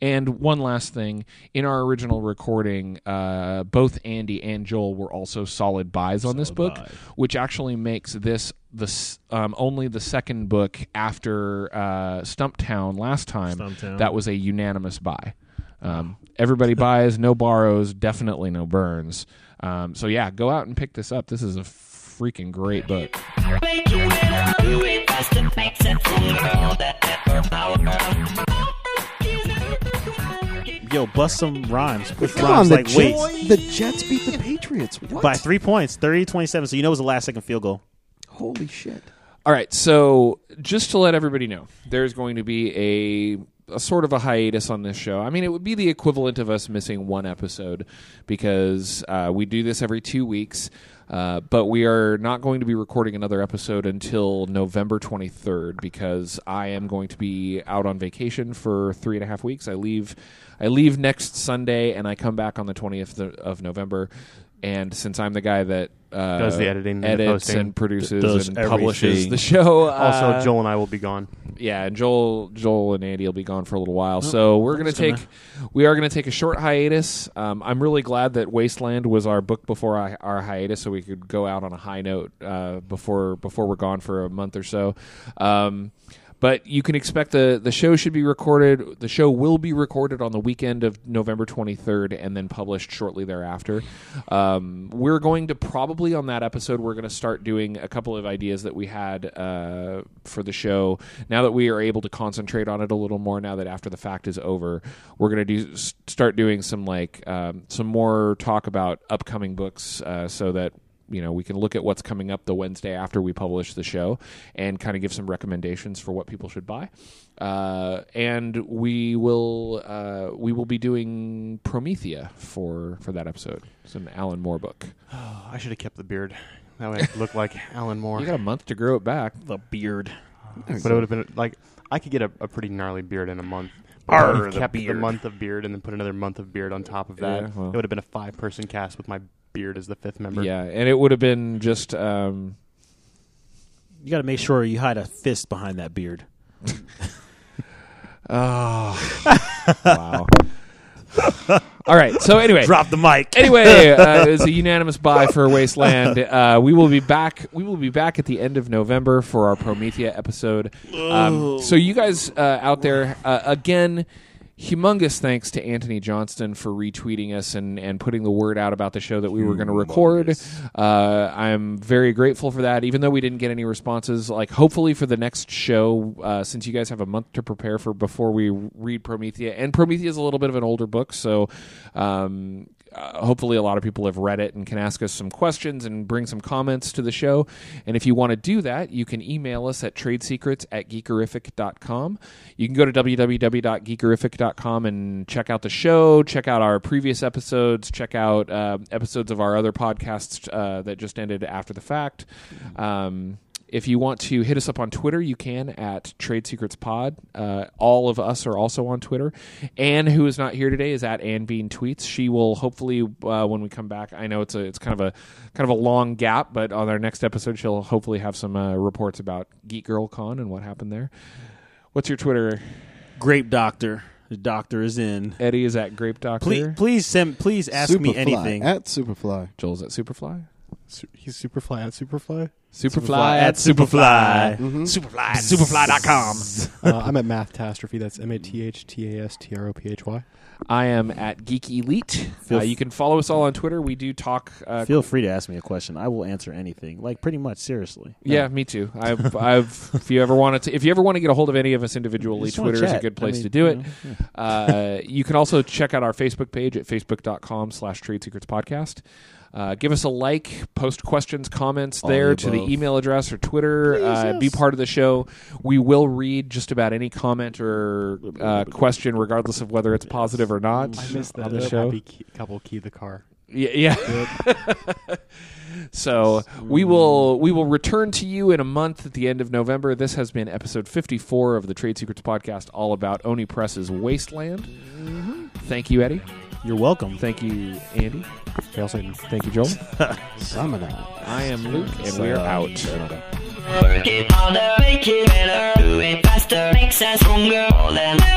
And one last thing, in our original recording, uh, both Andy and Joel were also solid buys on solid this book, buy. Which actually makes this. The um, only the second book after uh, Stumptown last time Stumptown. That was a unanimous buy. Um, everybody buys, no borrows, definitely no burns. Um, so yeah, go out and pick this up. This is a freaking great book. Yo, bust some rhymes. Which Come rhymes on, like the Jets, wait? The Jets beat the Patriots what? By three points, thirty twenty-seven. So you know it was the last second field goal. Holy shit. All right, so just to let everybody know, there's going to be a, a sort of a hiatus on this show. I mean, it would be the equivalent of us missing one episode because uh, we do this every two weeks, uh, but we are not going to be recording another episode until November twenty-third because I am going to be out on vacation for three and a half weeks. I leave, I leave next Sunday, and I come back on the twentieth of November. And since I'm the guy that uh, does the editing, edits, posting, and produces d- and publishes everything. The show, uh, also Joel and I will be gone. Yeah, and Joel, Joel and Andy will be gone for a little while. Oh, so we're gonna take, gonna... we are gonna take a short hiatus. Um, I'm really glad that Wasteland was our book before our, our hiatus, so we could go out on a high note uh, before before we're gone for a month or so. Um, But you can expect the, the show should be recorded. The show will be recorded on the weekend of November twenty-third and then published shortly thereafter. Um, we're going to probably on that episode, we're going to start doing a couple of ideas that we had uh, for the show. Now that we are able to concentrate on it a little more, now that After the Fact is over, we're going to do start doing some like um, some more talk about upcoming books uh, so that you know, we can look at what's coming up the Wednesday after we publish the show and kind of give some recommendations for what people should buy. Uh, and we will uh, we will be doing Promethea for, for that episode. It's an Alan Moore book. Oh, I should have kept the beard. That way it looked like Alan Moore. You got a month to grow it back. The beard. But it would have been like, I could get a, a pretty gnarly beard in a month. Arr, the, the month of beard and then put another month of beard on top of that. Yeah, well. It would have been a five-person cast with my beard as the fifth member. Yeah, and it would have been just... Um, you got to make sure you hide a fist behind that beard. Oh. Wow. All right, so anyway. Drop the mic. Anyway, uh, it's a unanimous buy for Wasteland. Uh, we will be back We will be back at the end of November for our Promethea episode. Um, so you guys uh, out there, uh, again... humongous thanks to Anthony Johnston for retweeting us and, and putting the word out about the show that we were going to record. Uh, I'm very grateful for that, even though we didn't get any responses. Like, hopefully for the next show, uh, since you guys have a month to prepare for before we read Promethea, and Promethea is a little bit of an older book, so... Um, Uh, hopefully a lot of people have read it and can ask us some questions and bring some comments to the show. And if you want to do that, you can email us at tradesecrets at geekerific dot com. You can go to w w w dot geekerific dot com and check out the show, check out our previous episodes, check out uh, episodes of our other podcasts uh, that just ended After the Fact. Um, if you want to hit us up on Twitter, you can at Trade Secrets Pod. Uh, all of us are also on Twitter. Anne, who is not here today, is at Anne Bean Tweets. She will hopefully, uh, when we come back, I know it's a it's kind of a kind of a long gap, but on our next episode, she'll hopefully have some uh, reports about Geek Girl Con and what happened there. What's your Twitter? Grape Doctor. The doctor is in. Eddie is at Grape Doctor. Please, please send. Please ask Superfly, me anything. At Superfly. Joel's at Superfly. Su- he's Superfly at Superfly. Superfly at Superfly. Mm-hmm. Superfly at Superfly dot com. uh, I'm at Mathtastrophy. That's M A T H T A S T R O P H Y. I am at Geek Elite. Uh, you can follow us all on Twitter. We do talk. Uh, feel free to ask me a question. I will answer anything. Like pretty much seriously. Yeah, yeah. Me too. I've, I've. If you ever wanted to, if you ever want to get a hold of any of us individually, Twitter is a good place I mean, to do it. You know, yeah. uh, you can also check out our Facebook page at facebook dot com slash Trade Secrets Podcast. Uh, give us a like, post questions, comments All there to the email address or Twitter. Please, uh, yes. Be part of the show. We will read just about any comment or uh, question, regardless of whether it's positive or not. I missed that on the It'll show. Key, couple key the car. Yeah. yeah. So we will we will return to you in a month at the end of November. This has been episode fifty-four of the Trade Secrets Podcast, all about Oni Press's Wasteland. Mm-hmm. Thank you, Eddie. You're welcome. Thank you, Andy. Thank you, Joel. I am Luke, and we're out. Work it harder, make it better, do it faster, makes us stronger.